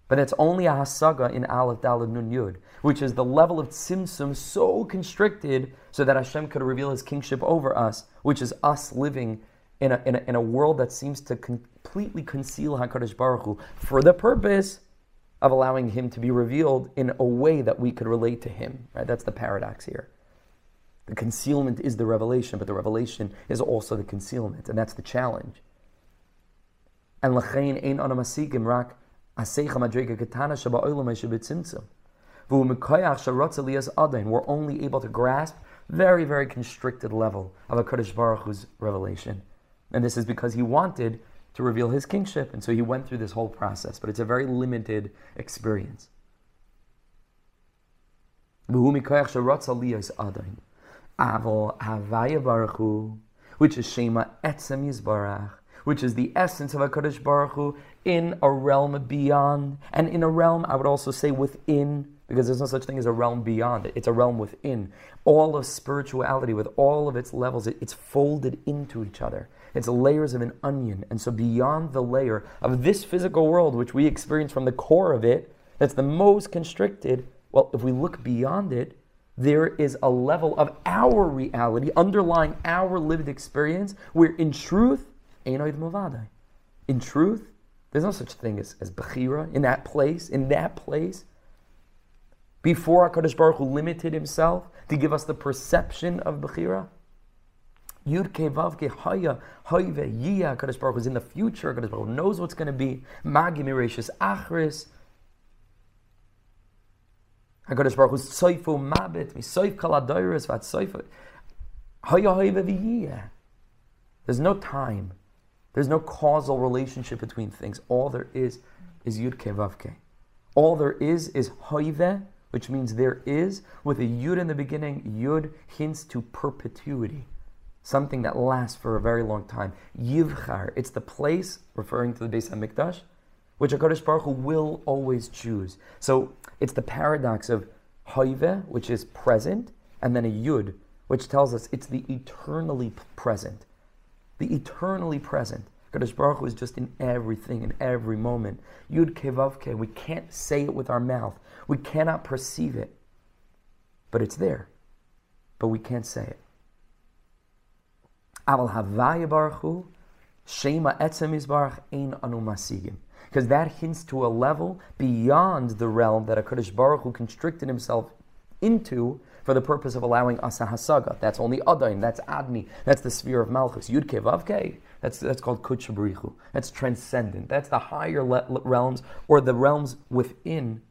but that's only a hasaga in Aleph Dalet Nun Yud, which is the level of tzimtzum so constricted, so that Hashem could reveal His kingship over us, which is us living in a world that seems to completely conceal HaKadosh Baruch Hu, for the purpose of allowing Him to be revealed in a way that we could relate to Him. Right? That's the paradox here. The concealment is the revelation, but the revelation is also the concealment, and that's the challenge. And l'chein ein anu masigim rak aseicha madrega ketana sheba'olam shebetzimtzum. We're only able to grasp very, very constricted level of HaKadosh Baruch Hu's revelation. And this is because he wanted to reveal his kingship, and so he went through this whole process. But it's a very limited experience. Which is Shema Etzem Yisbarach, which is the essence of HaKadosh Baruch Hu in a realm beyond, and in a realm, I would also say within, because there's no such thing as a realm beyond. It's a realm within. All of spirituality, with all of its levels, it's folded into each other. It's layers of an onion. And so beyond the layer of this physical world, which we experience from the core of it, that's the most constricted, well, if we look beyond it, there is a level of our reality, underlying our lived experience, where in truth, in truth, there's no such thing as Bechira in that place. Before HaKadosh Baruch Hu limited himself to give us the perception of Bechira, Yud Kei Vav Kei Haya Hoive Yiyah, HaKadosh Baruch Hu is in the future, HaKadosh Baruch Hu knows what's going to be, Magim Ireishis Achris, HaKadosh Baruch Hu Soifu Mabit, Misoif Kaladairis Vat Soifu, Haya Hoive Yiyah. There's no time. There's no causal relationship between things. All there is Yud Kei Vav Kei. All there is Hoive, which means there is, with a Yud in the beginning. Yud hints to perpetuity, something that lasts for a very long time. Yivchar, it's the place, referring to the Beis HaMikdash, which HaKadosh Baruch Hu will always choose. So it's the paradox of Hoive, which is present, and then a Yud, which tells us it's the eternally present. The eternally present. HaKadosh Baruch Hu is just in everything, in every moment. Yud Kei Vav Kei, we can't say it with our mouth. We cannot perceive it. But it's there. But we can't say it. Aval Havaya Baruch Hu, Shema Etzem Yisbarach Ein Anu Masigim. Because that hints to a level beyond the realm that HaKadosh Baruch Hu constricted himself into, for the purpose of allowing us a hasaga. That's only Adain, that's Adni, that's the sphere of Malchus. Yud Kei Vav Kei, that's called Kutsh B'richu. That's transcendent. That's the higher realms, or the realms within.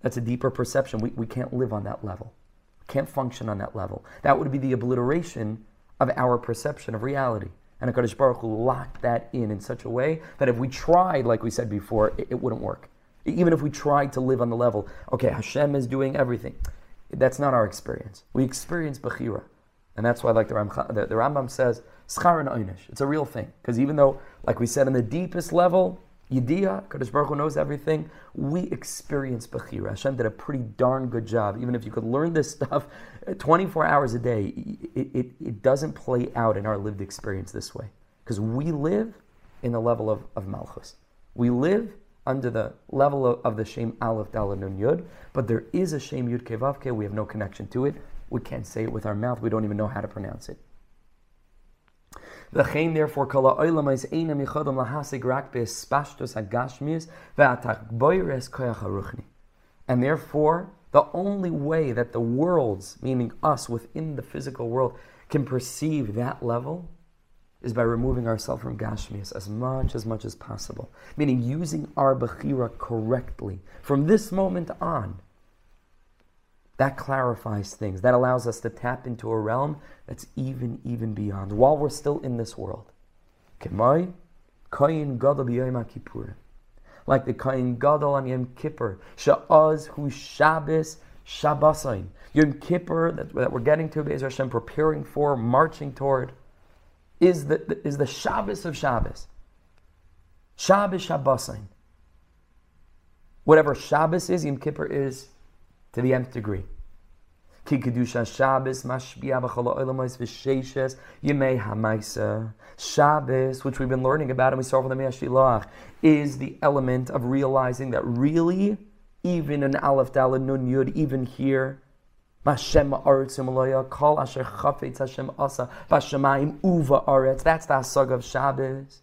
That's a deeper perception. We can't live on that level. We can't function on that level. That would be the obliteration of our perception of reality. And HaKadosh Baruch Hu locked that in such a way that if we tried, like we said before, it wouldn't work. Even if we tried to live on the level, okay, Hashem is doing everything. That's not our experience. We experience Bechira. And that's why, like the Rambam says, Schar and Oynish. It's a real thing. Because even though, like we said, on the deepest level, Yediyah, HaKadosh Baruch Hu knows everything, we experience Bechira. Hashem did a pretty darn good job. Even if you could learn this stuff 24 hours a day, it doesn't play out in our lived experience this way. Because we live in the level of Malchus. We live under the level of the Shem Aleph Daled Nun Yud, but there is a Shem Yud Kei Vav Kei, we have no connection to it, we can't say it with our mouth, we don't even know how to pronounce it. V'chein therefore kol ha'olam is eina michodom lahasig rak be'espashtos ha'gashmius ve'atachboires koyach haruchni. And therefore, the only way that the worlds, meaning us within the physical world, can perceive that level is by removing ourselves from Gashmius as much as possible. Meaning using our Bechira correctly. From this moment on, that clarifies things. That allows us to tap into a realm that's even beyond, while we're still in this world. Like the Kohen Gadol on Yom Kippur. Sha'az hu Shabbos Shabbosayin. Yom Kippur, that we're getting to, Be'ez Hashem, preparing for, marching toward, is the Shabbos of Shabbos. Shabbos Shabbosayin. Whatever Shabbos is, Yom Kippur is to the nth degree. Ki kedusha Shabbos mashpia b'chol ha'olamos v'sheishes yemei ha'maisa. Shabbos, which we've been learning about and we saw from the Mei HaShiloach, is the element of realizing that really, even in Aleph Daled Nun Yud, even here, that's the Hasag of Shabbos.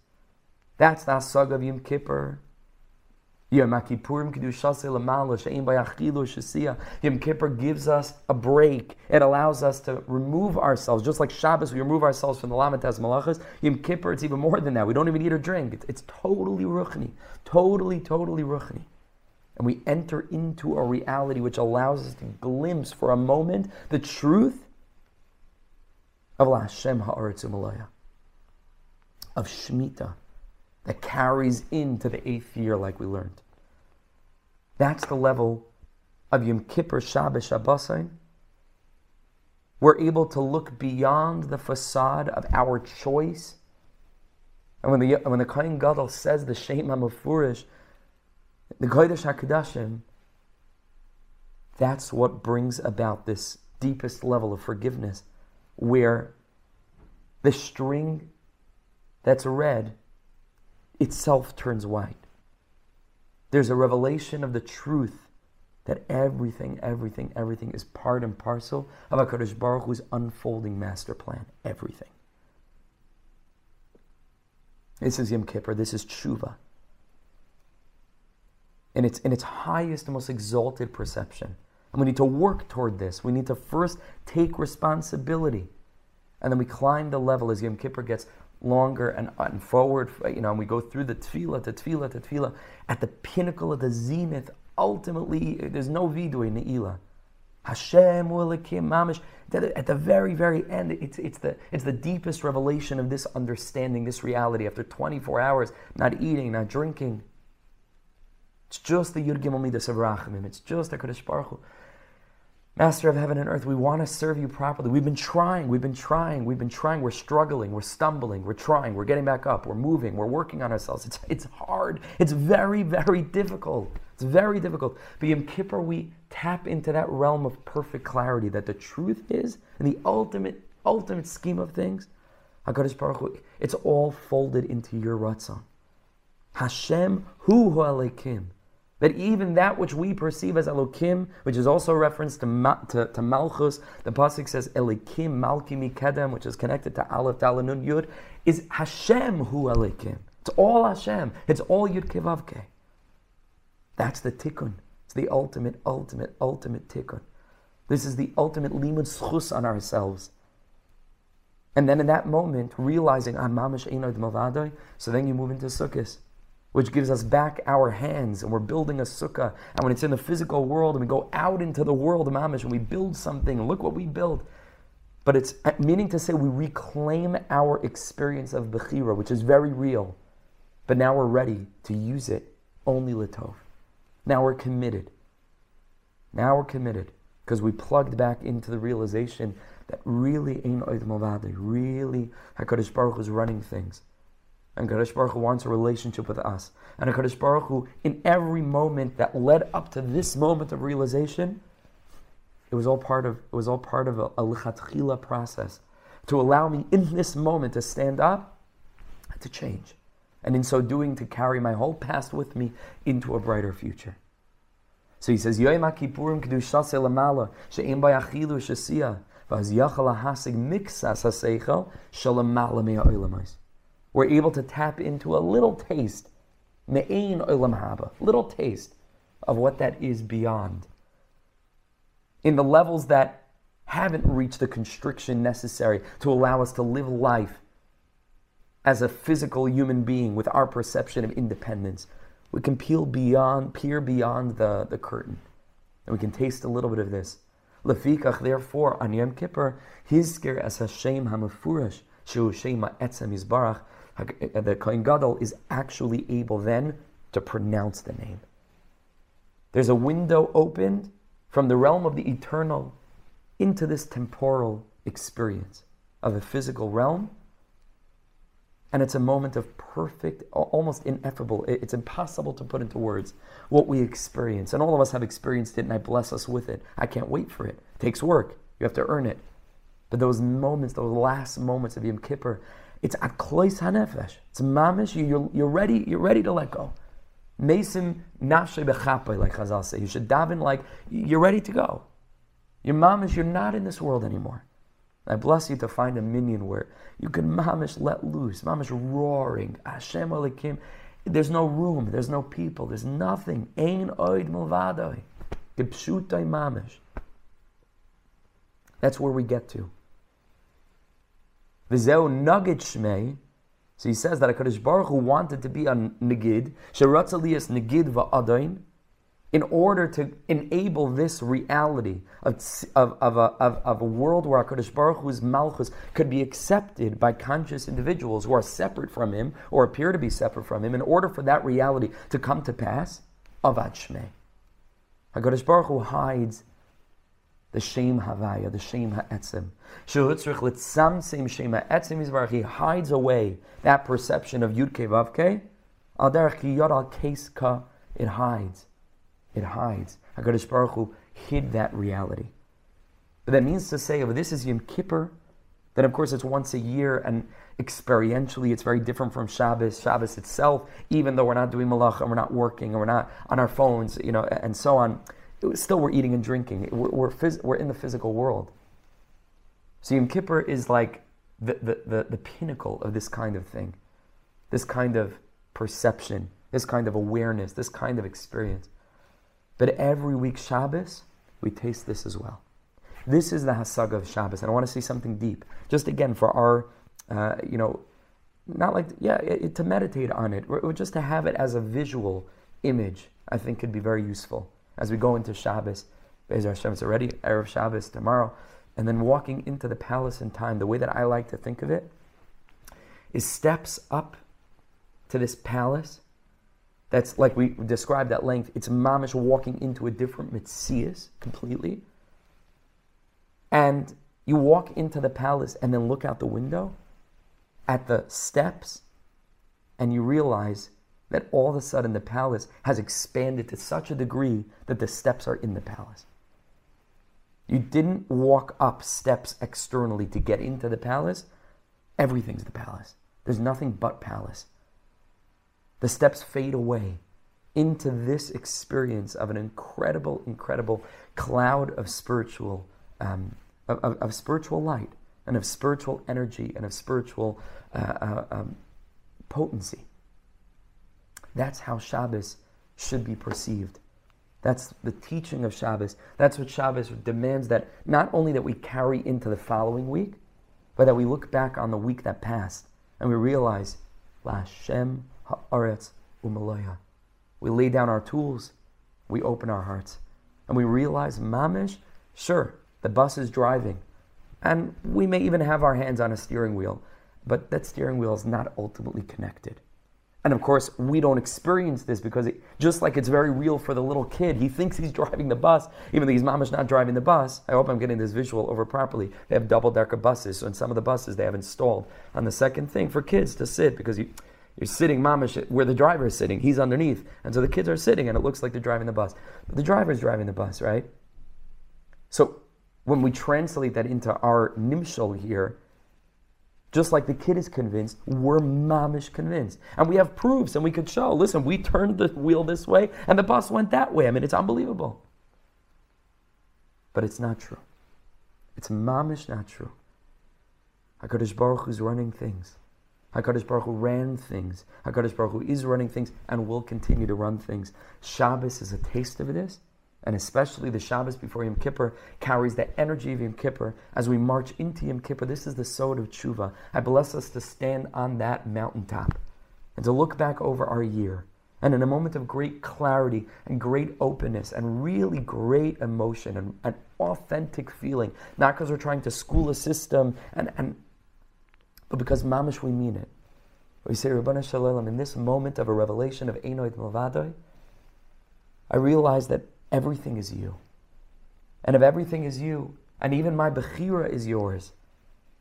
That's the Hasag of Yom Kippur. Yom Kippur gives us a break. It allows us to remove ourselves. Just like Shabbos, we remove ourselves from the Lamentas Malachas. Yom Kippur, it's even more than that. We don't even eat or drink. It's totally Ruchni. Totally Ruchni. And we enter into a reality which allows us to glimpse for a moment the truth of La Hashem Ha'aretz U'Malaya. of Shemitah that carries into the 8th year, like we learned. That's the level of Yom Kippur, Shabbos, Shabbosin. We're able to look beyond the facade of our choice. And when the Kohen Gadol says the Shem HaMefurish, the Kodesh HaKodashim, that's what brings about this deepest level of forgiveness, where the string that's red itself turns white. There's a revelation of the truth that everything is part and parcel of HaKadosh Baruch Hu's unfolding master plan. Everything. This is Yom Kippur. This is Tshuva. In its highest and most exalted perception. And we need to work toward this. We need to first take responsibility. And then we climb the level as Yom Kippur gets longer and forward. And we go through the tefillah, to tefillah, to tefillah. At the pinnacle of the zenith, ultimately, there's no vidui ne'ilah. Hashem u'elakim mamish. At the very, very end, it's the deepest revelation of this understanding, this reality. After 24 hours, not eating, not drinking. It's just the Yud Gimel Midas of Rachamim. It's just HaKadosh Baruch Hu. Master of heaven and earth, we want to serve you properly. We've been trying. We're struggling, we're stumbling, we're trying, we're getting back up, we're moving, we're working on ourselves. It's hard. It's very, very difficult. It's very difficult. But Yom Kippur, we tap into that realm of perfect clarity that the truth is, and the ultimate scheme of things, HaKadosh Baruch Hu, it's all folded into your Ratzon. Hashem hu ha'elekim. That even that which we perceive as Elokim, which is also a reference to Malchus, the Pasuk says Elikim Malki Mikedem, which is connected to Aleph, Dalet, Nun, Yud, is Hashem Hu Elikim. It's all Hashem. It's all Yud Kei Vav Kei. That's the tikkun. It's the ultimate tikkun. This is the ultimate limud schus on ourselves. And then in that moment, realizing, I'm mamash einod mavadai, so then you move into Sukkot, which gives us back our hands, and we're building a sukkah. And when it's in the physical world, and we go out into the world, mamish, and we build something, and look what we build. But it's meaning to say we reclaim our experience of Bechira, which is very real. But now we're ready to use it only L'tov. Now we're committed. Because we plugged back into the realization that really Ein Od Milvado, really HaKadosh Baruch Hu is running things. And HaKadosh Baruch Hu wants a relationship with us. And HaKadosh Baruch Hu, in every moment that led up to this moment of realization, it was all part of a lechatchila process to allow me in this moment to stand up, to change, and in so doing to carry my whole past with me into a brighter future. So he says, Yom HaKippurim kedushas elamala she'ein ba achilu shesiyah v'az yachal hasig miksas haseichel shelamala me'olamais. We're able to tap into a little taste, me'ein olam haba, little taste of what that is beyond. In the levels that haven't reached the constriction necessary to allow us to live life as a physical human being with our perception of independence, we can peer beyond the curtain, and we can taste a little bit of this. Lefikach, therefore, on Yom Kippur, hizker as Hashem hamefurash shehu shema etzem yizbarach. The Kohen Gadol is actually able then to pronounce the name. There's a window opened from the realm of the eternal into this temporal experience of the physical realm, and it's a moment of perfect, almost ineffable. It's impossible to put into words what we experience, and all of us have experienced it, and I bless us with it. I can't wait for it. It takes work. You have to earn it. But those moments, those last moments of Yom Kippur, it's aklois hanefesh. It's mamish. You're ready to let go. Mesim nashe bechapay, like Chazal say. You should daven like you're ready to go. You're mamish. You're not in this world anymore. I bless you to find a minyan where you can mamish let loose, mamish roaring. Hashem Elikim. There's no room. There's no people. There's nothing. Ein oid milvadoi. Gepshutai mamish. That's where we get to. V'zeu nagid shmei. So he says that HaKadosh Baruch Hu wanted to be a nagid. Sheratzalias nagid va'adain. in order to enable this reality of a world where HaKadosh Baruch Hu's Malchus could be accepted by conscious individuals who are separate from Him or appear to be separate from Him, in order for that reality to come to pass, Avad Shmei. HaKadosh Baruch Hu hides the Shem Havaya, the Shem HaEtzim. He hides away that perception of Yud Kei Vav Kei. Al Derech Ki Yod Al Keis Ka. It hides. It hides. HaKadosh Baruch Hu hid that reality. But that means to say, if this is Yom Kippur, then of course it's once a year, and experientially it's very different from Shabbos. Shabbos itself, even though we're not doing malach, and we're not working, and we're not on our phones, you know, and so on, still we're eating and drinking. We're in the physical world. So Yom Kippur is like the pinnacle of this kind of thing, this kind of perception, this kind of awareness, this kind of experience. But every week Shabbos, we taste this as well. This is the Hasaga of Shabbos, and I want to say something deep. Just again for our, to meditate on it, or just to have it as a visual image, I think could be very useful as we go into Shabbos. Be'ez Hashem, it's already Erev Shabbos tomorrow, and then walking into the palace in time. The way that I like to think of it is steps up to this palace. That's like we described at length. It's mamish walking into a different Metzias completely. And you walk into the palace and then look out the window at the steps, and you realize that all of a sudden the palace has expanded to such a degree that the steps are in the palace. You didn't walk up steps externally to get into the palace. Everything's the palace. There's nothing but palace. The steps fade away into this experience of an incredible, incredible cloud of spiritual, spiritual light, and of spiritual energy, and of spiritual potency. That's how Shabbos should be perceived. That's the teaching of Shabbos. That's what Shabbos demands, that not only that we carry into the following week, but that we look back on the week that passed and we realize, L'Hashem Ha'aretz U'Maloha. We lay down our tools, we open our hearts, and we realize, mamish, sure, the bus is driving, and we may even have our hands on a steering wheel, but that steering wheel is not ultimately connected. And of course, we don't experience this because just like it's very real for the little kid, he thinks he's driving the bus, even though his mama's not driving the bus. I hope I'm getting this visual over properly. They have double-decker buses, so in some of the buses they have installed on the second thing for kids to sit, because you're sitting mamash where the driver is sitting. He's underneath, and so the kids are sitting, and it looks like they're driving the bus. But the driver's driving the bus, right? So when we translate that into our nimshal here, just like the kid is convinced, we're mamish convinced. And we have proofs, and we could show, listen, we turned the wheel this way, and the bus went that way. I mean, it's unbelievable. But it's not true. It's mamish not true. HaKadosh Baruch Hu's running things. HaKadosh Baruch Hu ran things. HaKadosh Baruch Hu is running things and will continue to run things. Shabbos is a taste of this, and especially the Shabbos before Yom Kippur carries the energy of Yom Kippur. As we march into Yom Kippur, this is the Sod of Tshuva. I bless us to stand on that mountaintop and to look back over our year, and in a moment of great clarity and great openness and really great emotion and an authentic feeling, not because we're trying to school a system, but because mamish we mean it. We say, Rabbana Shalom, in this moment of a revelation of Einoid Movadoi, I realize that everything is you. And if everything is you, and even my Bechira is yours,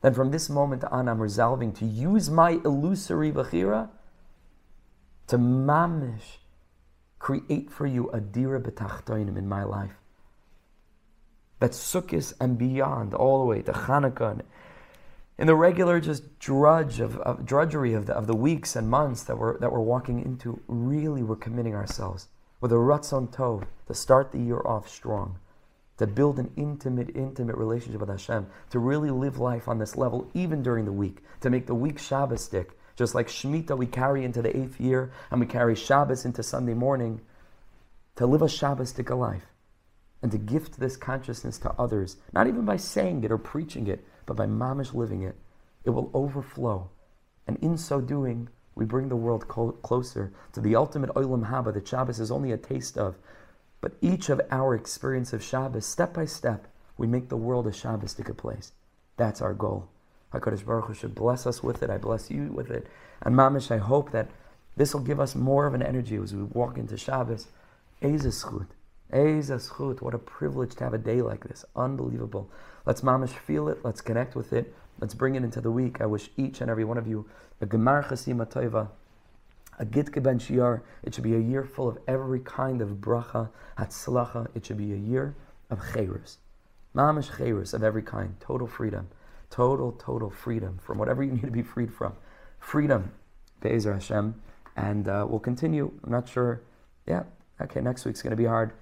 then from this moment on I'm resolving to use my illusory Bechira to mamish create for you a Dira B'tachtoinim in my life. That's Sukkis and beyond, all the way to Chanukah, and in the regular just drudgery of the weeks and months that we're walking into. Really, we're committing ourselves with a Ratzon Tov to start the year off strong, to build an intimate relationship with Hashem, to really live life on this level even during the week, to make the week Shabbos stick. Just like Shemitah we carry into the 8th year, and we carry Shabbos into Sunday morning, to live a Shabbos stick life, and to gift this consciousness to others, not even by saying it or preaching it, but by mamish living it. It will overflow. And in so doing, we bring the world closer to the ultimate Olam Haba that Shabbos is only a taste of, But each of our experience of Shabbos, step by step, we make the world a Shabbos-tika place. That's our goal. HaKadosh Baruch Hu should bless us with it. I bless you with it. And Mamish, I hope that this will give us more of an energy as we walk into Shabbos. Eizas Chut. What a privilege to have a day like this. Unbelievable. Let's Mamish feel it. Let's connect with it. Let's bring it into the week. I wish each and every one of you a Gemar Chasima Toiva, a Gitke Ben Shiar. It should be a year full of every kind of bracha, hatzlacha. It should be a year of chayrus. Mamish chayrus of every kind. Total freedom. Total freedom from whatever you need to be freed from. Freedom, Be'ezer Hashem. And we'll continue. I'm not sure. Yeah, okay, next week's going to be hard.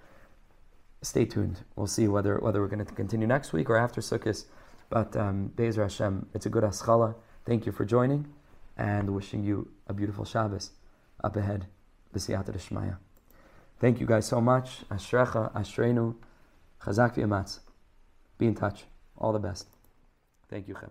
Stay tuned. We'll see whether we're going to continue next week or after Sukkot. But Be'ezer Hashem, it's a good aschala. Thank you for joining and wishing you a beautiful Shabbos up ahead. B'siyata d'shmaya. Thank you guys so much. Ashrecha, Ashreinu, Chazak v'yamatz. Be in touch. All the best. Thank you, Chaver.